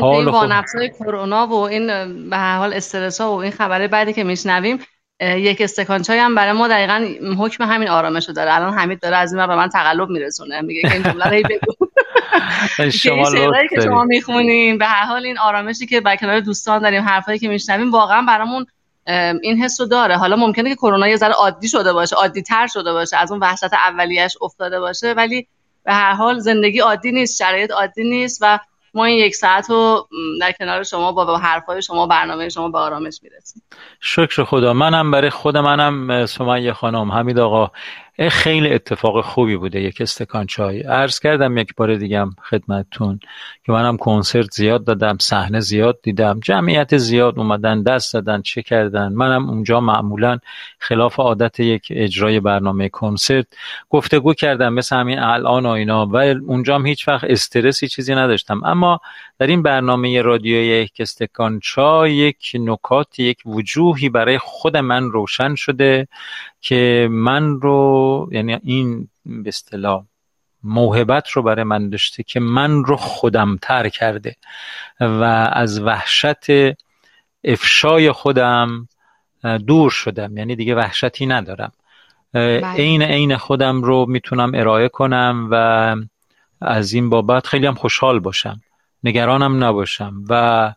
حال وانفسای کرونا و این به هر حال استرس ها و این خبره بعدی که میشنویم، یک استکان چای هم برای ما دقیقاً حکم همین آرامش رو داره. الان حمید داره از این به من تقلب میرسونه، میگه که این جمله رو بگو که شما میخونین. به هر حال این آرامشی که با کنار دوستان داریم، حرفایی که میشنویم، واقعا برامون این حس رو داره. حالا ممکنه که کرونا یه ذره عادی شده باشه، عادی تر شده باشه، از اون وحشت اولیه‌اش افتاده باشه، ولی به هر حال زندگی عادی نیست، شرایط عادی نیست و ما این یک ساعت رو در کنار شما با حرفای شما، برنامه شما، به آرامش میرسیم. شکر خدا. منم برای خود منم سمیه خانم، حمید آقا، خیلی اتفاق خوبی بوده یک استکان چای. عرض کردم یک بار دیگه خدمتتون که منم کنسرت زیاد دادم، صحنه زیاد دیدم، جمعیت زیاد اومدن، دست زدن، چه کردن. منم اونجا معمولا خلاف عادت یک اجرای برنامه کنسرت گفتگو کردم مثل همین الان و اینا و اونجا هم هیچ وقت استرسی چیزی نداشتم. اما در این برنامه رادیویی یک استکان چای یک نکات، یک وجوهی برای خود من روشن شده که من رو، یعنی این به اصطلاح موهبت رو برای من داشته که من رو خودم تر کرده و از وحشت افشای خودم دور شدم، یعنی دیگه وحشتی ندارم، عین خودم رو میتونم ارائه کنم و از این بابت خیلی هم خوشحال باشم، نگرانم نباشم و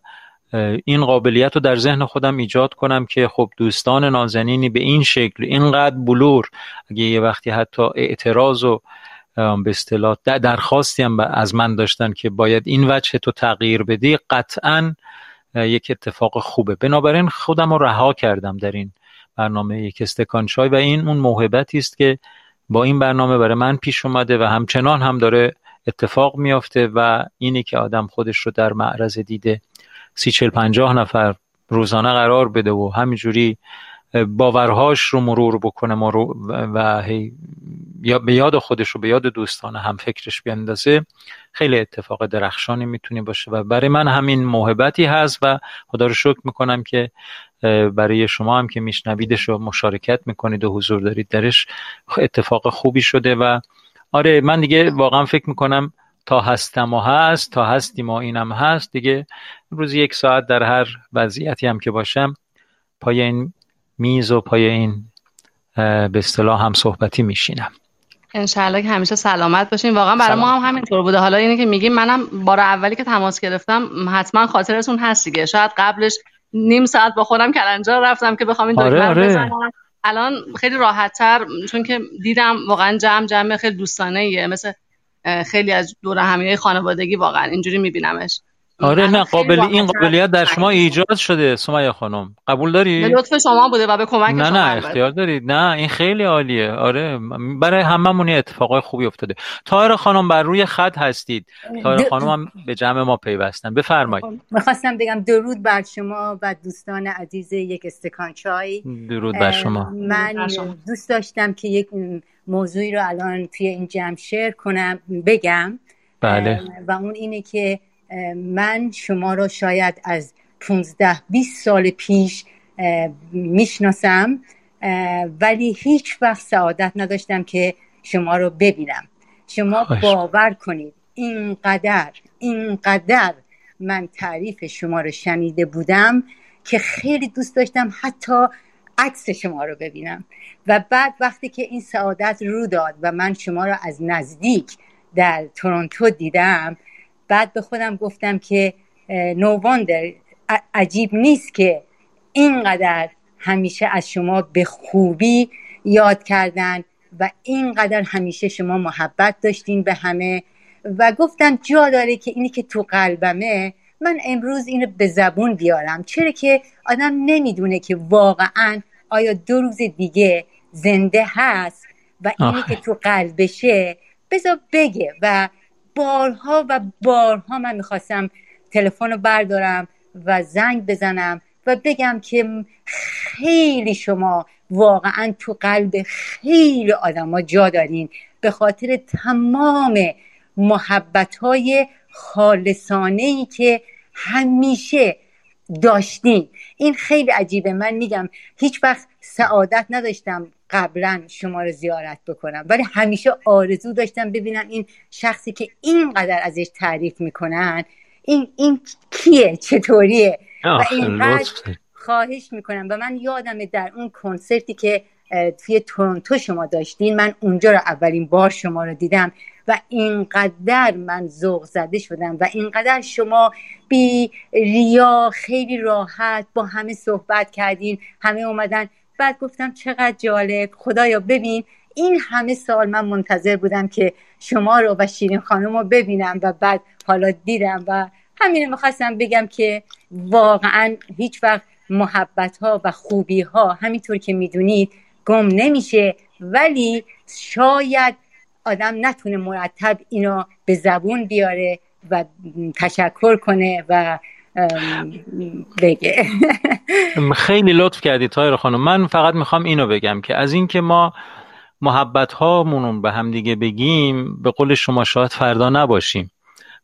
این قابلیت رو در ذهن خودم ایجاد کنم که خب دوستان نازنینی به این شکل اینقدر بلور، اگه یه وقتی حتی اعتراض و به اصطلاح درخواستی هم از من داشتن که باید این وجه تو تغییر بدی، قطعا یک اتفاق خوبه. بنابراین خودم رو رها کردم در این برنامه یک استکان چای و این اون موهبتی است که با این برنامه برای من پیش اومده و همچنان هم داره اتفاق میافته و اینی که آدم خودش رو در معرض دیده 30-40-50 نفر روزانه قرار بده و همینجوری باورهاش رو مرور بکنه و هی به یاد خودش و به یاد دوستانه هم فکرش بیندازه، خیلی اتفاق درخشانی میتونه باشه و برای من همین موهبتی هست و خدا رو شکر میکنم که برای شما هم که میشنویدش و مشارکت میکنید و حضور دارید درش اتفاق خوبی شده. و آره، من دیگه واقعا فکر میکنم تا هستم و هست، تا هستیم و اینم هست دیگه، روزی 1 ساعت در هر وضعیتی هم که باشم پای این میز و پای این به اصطلاح هم صحبتی میشینم. انشالله که همیشه سلامت باشین. واقعا برای ما هم همینطور بوده. حالا اینه که میگیم منم بار اولی که تماس گرفتم حتما خاطرتون هست دیگه، شاید قبلش نیم ساعت با خودم کلنجار رفتم که بخوام این دکمه رو بزنم. الان خیلی راحت‌تر چون که دیدم واقعا جمع خیلی دوستانه‌ایه، مثل خیلی از دور همیای خانوادگی واقعا اینجوری میبینمش. آره نه این قابلیت در شما ایجاد شده سمیه خانم، قبول داری؟ به لطف شما بوده و به کمک شما. نه اختیار دارید. نه این خیلی عالیه. آره برای هممون اتفاقای خوبی افتاده. طاهره خانم بر روی خط هستید. طاهره خانم هم به جمع ما پیوستن، بفرمایید. می‌خواستم بگم درود بر شما و دوستان عزیز یک استکان چای. درود بر شما. من دوست داشتم که یک موضوعی رو الان توی این جمع شیر کنم بگم. بله. و اون اینه که من شما رو شاید از 15-20 سال پیش میشناسم ولی هیچ وقت سعادت نداشتم که شما رو ببینم. شما باور کنید اینقدر من تعریف شما رو شنیده بودم که خیلی دوست داشتم حتی عکس شما رو ببینم. و بعد وقتی که این سعادت رو داد و من شما رو از نزدیک در تورنتو دیدم، بعد به خودم گفتم که نو واندر، عجیب نیست که اینقدر همیشه از شما به خوبی یاد کردن و اینقدر همیشه شما محبت داشتین به همه. و گفتم جا داره که اینی که تو قلبمه من امروز اینو به زبون بیارم، چرا که آدم نمیدونه که واقعا آیا 2 روز دیگه زنده هست و اینی که تو قلبشه بذار بگه. و بارها من میخواستم تلفن رو بردارم و زنگ بزنم و بگم که خیلی شما واقعا تو قلب خیلی آدم ها جا دارین به خاطر تمام محبت های خالصانه‌ای که همیشه داشتین. این خیلی عجیبه. من میگم هیچ وقت سعادت نداشتم قبلا شما رو زیارت بکنم ولی همیشه آرزو داشتم ببینم این شخصی که اینقدر ازش تعریف میکنن این کیه، چطوریه. و اینقدر خواهش میکنم. و من یادمه در اون کنسرتی که توی تورنتو شما داشتین، من اونجا رو اولین بار شما رو دیدم و اینقدر من ذوق زده شدم و اینقدر شما بی ریا خیلی راحت با همه صحبت کردین، همه اومدن. بعد گفتم چقدر جالب، خدایا ببین این همه سال من منتظر بودم که شما رو و شیرین خانم رو ببینم و بعد حالا دیدم. و همین میخواستم بگم که واقعا هیچ وقت محبت ها و خوبی ها همینطور که میدونید گم نمیشه، ولی شاید آدم نتونه مرتب اینو به زبون بیاره و تشکر کنه و بگه. خیلی لطف کردی طاهر خانم. من فقط میخوام اینو بگم که از این که ما محبت هامونو به هم دیگه بگیم، به قول شما شاید فردا نباشیم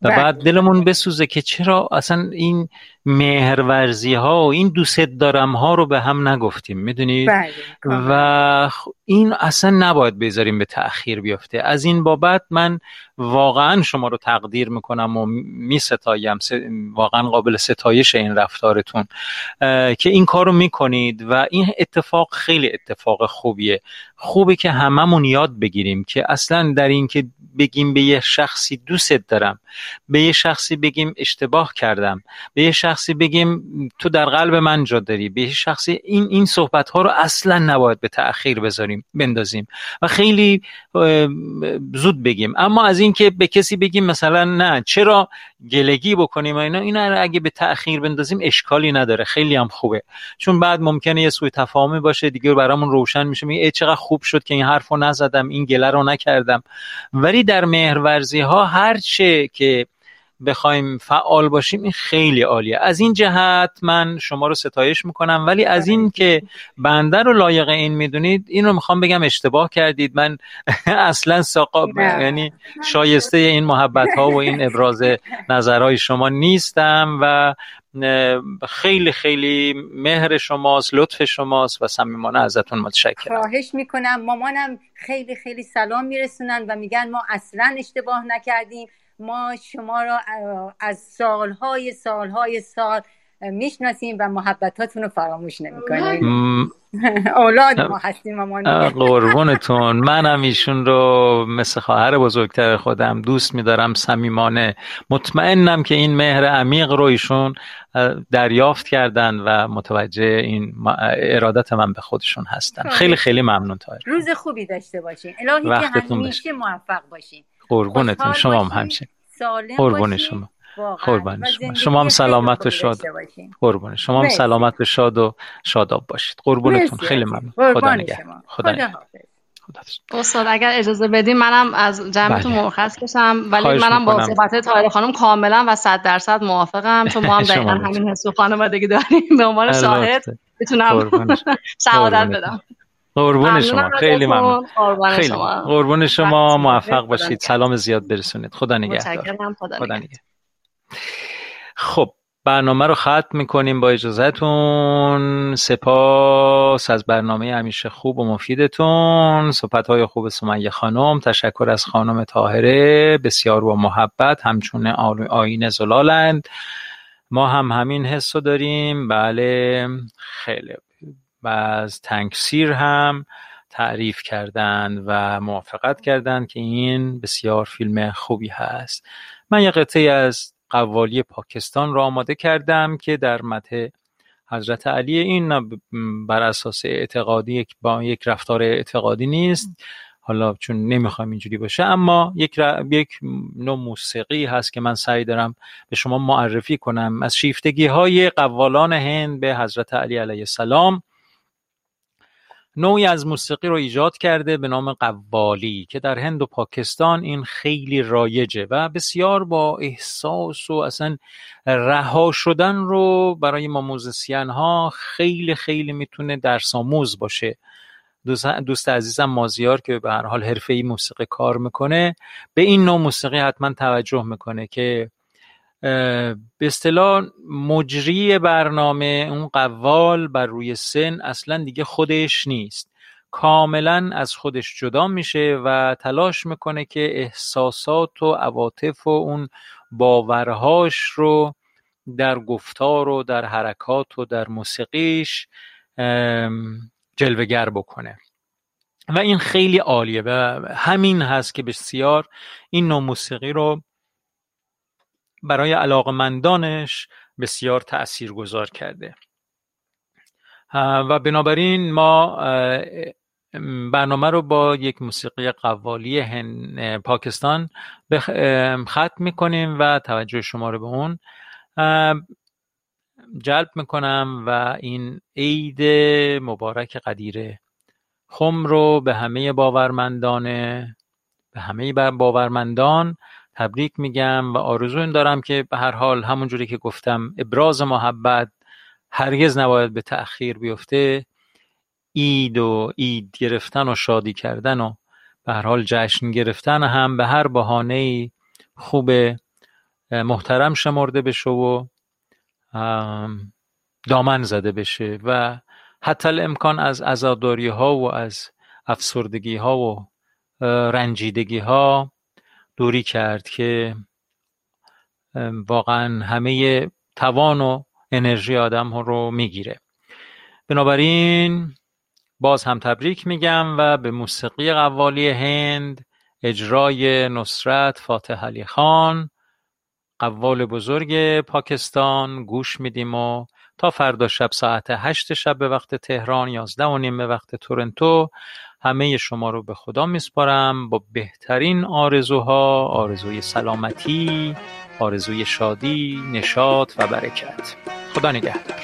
و بعد دلمون بسوزه که چرا اصلا این مهرورزی ها و این دوست دارم ها رو به هم نگفتیم، میدونید. و این اصلا نباید بذاریم به تأخیر بیفته. از این بابت من واقعا شما رو تقدیر میکنم و میستایم، واقعا قابل ستایش این رفتارتون که این کار رو میکنید و این اتفاق خیلی اتفاق خوبیه. خوبه که هممون یاد بگیریم که اصلا در این که بگیم به یه شخصی دوست دارم، به یه شخصی بگیم اشتباه کردم، به یه شخصی بگیم تو در قلب من جا داری، به یه شخصی، این صحبت ها رو اصلا نباید به تأخیر بذاریم بندازیم و خیلی زود بگیم. اما از این که به کسی بگیم مثلا نه چرا گلگی بکنیم و اینا اگه به تأخیر بندازیم اشکالی نداره، خیلی هم خوبه، چون بعد ممکنه یه سوء تفاهمی باشه دیگه، برامون روشن میشه میگه چقدر خوب شد که این حرفو نزدم، این گله رو نکردم. ولی در مهرورزی ها هر چه که بخوایم فعال باشیم این خیلی عالیه. از این جهت من شما رو ستایش میکنم. ولی از این که بنده رو لایق این میدونید، این رو میخوام بگم اشتباه کردید. من اصلا یعنی شایسته این محبت ها و این ابراز نظرهای شما نیستم و خیلی خیلی مهر شماست، لطف شماست و صمیمانه ازتون متشکرم. خواهش میکنم. مامانم خیلی خیلی سلام میرسونن و میگن ما اصلا اشتباه نکردیم، ما شما را از سالهای سال میشناسیم و محبتاتون رو فراموش نمیکنیم. اولاد ما هستیم مامان. قربونتون. منم ایشون رو مثل خواهر بزرگتر خودم دوست می‌دارم صمیمانه. مطمئنم که این مهر عمیق رو ایشون دریافت کردن و متوجه این ارادت من به خودشون هستن. خیلی خیلی ممنون تاهر. روز خوبی داشته باشین. الهی که همیشه موفق باشین. قربونتون. شما هم همچنین. قربون شما. قربان شما. شما هم سلامت و شاد. قربان شما هم سلامت و شاد و شاداب باشید. قربونتون. خیلی ممنون. خدا نگهدار. خدا نگهدار. استاد اگر اجازه بدین منم از جمعتون مرخص کشم، ولی منم با صحبت طاهره خانم کاملا و 100% موافقم، چون ما هم دقیقاً همین حس و خانوادگی داریم. به عنوان شاهد میتونم شهادت بدم. قربون شما. خیلی ممنون. قربون شما. موفق باشید. سلام زیاد برسونید. خدا نگهدار. خدا نگهدار. خب برنامه رو ختم میکنیم با اجازهتون. سپاس از برنامه همیشه خوب و مفیدتون. صحبت‌های خوب سمیه خانم. تشکر از خانم طاهره، بسیار با محبت، همچون آینه زلالند. ما هم همین حسو داریم. بله خیلی. باز تنکسیر هم تعریف کردن و موافقت کردن که این بسیار فیلم خوبی هست. من یه قطعه از قوالی پاکستان را آماده کردم که در مدح حضرت علی، این بر اساس اعتقادی با یک رفتار اعتقادی نیست، حالا چون نمیخوام اینجوری باشه، اما یک نوع موسیقی هست که من سعی دارم به شما معرفی کنم از شیفتگی های قوالان هند به حضرت علی علیه السلام. نوعی از موسیقی رو ایجاد کرده به نام قوالی که در هند و پاکستان این خیلی رایجه و بسیار با احساس و اصلا رها شدن رو برای ما موزیسین ها خیلی خیلی میتونه درس آموز باشه. دوست عزیزم مازیار که به هر حال حرفه‌ای موسیقی کار میکنه، به این نوع موسیقی حتما توجه میکنه که به اصطلاح مجری برنامه، اون قوال بر روی سن اصلا دیگه خودش نیست، کاملا از خودش جدا میشه و تلاش میکنه که احساسات و عواطف و اون باورهاش رو در گفتار و در حرکات و در موسیقیش جلوه‌گر بکنه و این خیلی عالیه و همین هست که بسیار این نوع موسیقی رو برای علاقه‌مندانش بسیار تأثیرگذار کرده و بنابراین ما برنامه رو با یک موسیقی قوالی پاکستان ختم میکنیم و توجه شما رو به اون جلب میکنم و این عید مبارک قدیر خم رو به همه باورمندان تبریک میگم و آرزو این دارم که به هر حال همونجوری که گفتم ابراز محبت هرگز نباید به تأخیر بیفته. عید و عید گرفتن و شادی کردن و به هر حال جشن گرفتن هم به هر بهانه‌ای خوب محترم شمرده بشه و دامن زده بشه و حتی الامکان از عزاداری ها و از افسردگی ها و رنجیدگی ها دوری کرد که واقعا همه توان و انرژی آدم ها رو میگیره. بنابراین باز هم تبریک میگم و به موسیقی قوالی هند، اجرای نصرت فتح علی خان، قوال بزرگ پاکستان گوش میدیم و تا فردا شب ساعت 8 شب به وقت تهران، 11:30 به وقت تورنتو، همه شما رو به خدا میسپارم با بهترین آرزوها، آرزوی سلامتی، آرزوی شادی، نشاط و برکت. خدا نگهدار.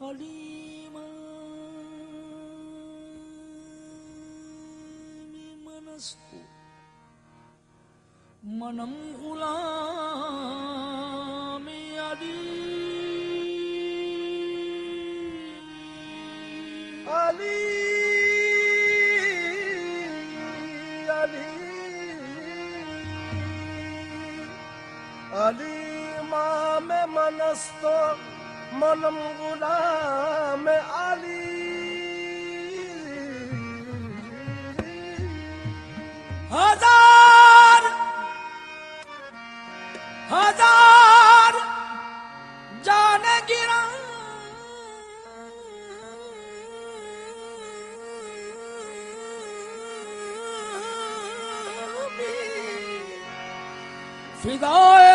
حلیما من از تو منم غلام علی علی علی امام من است منم غلام علی هزار هزار جان گران فدای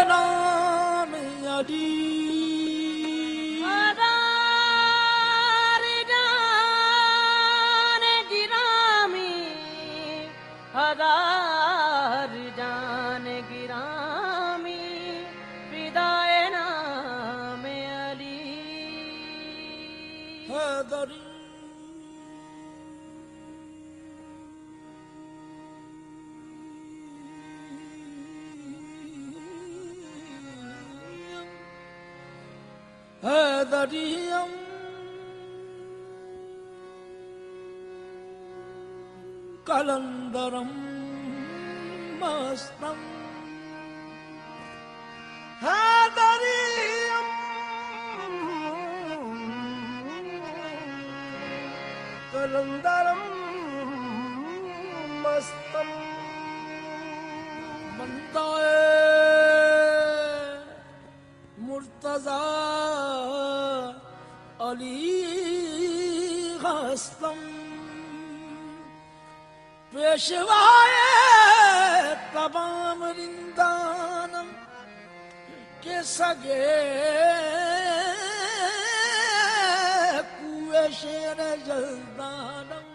دریم کلندرم مستم ها دریم کلندرم مستم بندائے مرتضی علی هستم پیشوای تمام رندانم که سگه کوه شیر جزدانم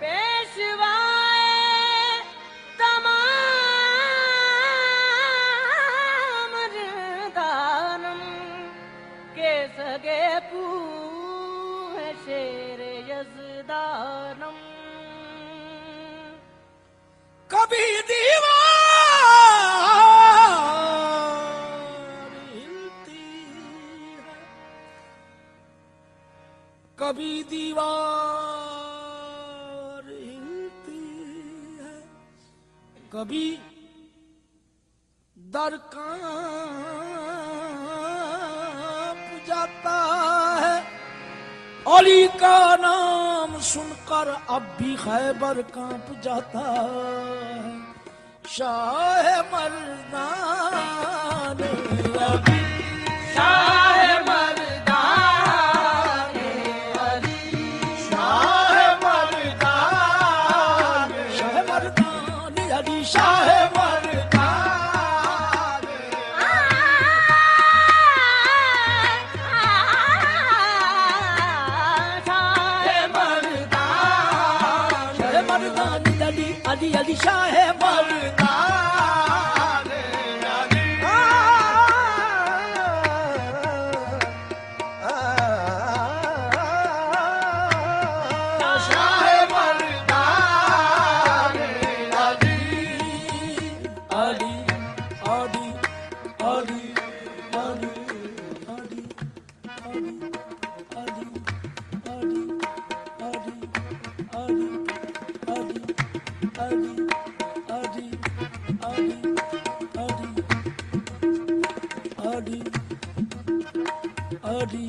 پیشوای کبھی دیوار ہلتی ہے کبھی دیوار ہلتی ہے کبھی در کانپ جاتا ہے علی کا نام سن کر اب بھی خیبر کانپ جاتا شاہ مردان علی شاہ مردان علی شاہ مردان شاہ مردان علی شاہ علی شاہ مردان علی شاہ مردان علی علی علی علی علی علی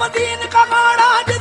مدین کا گاڑا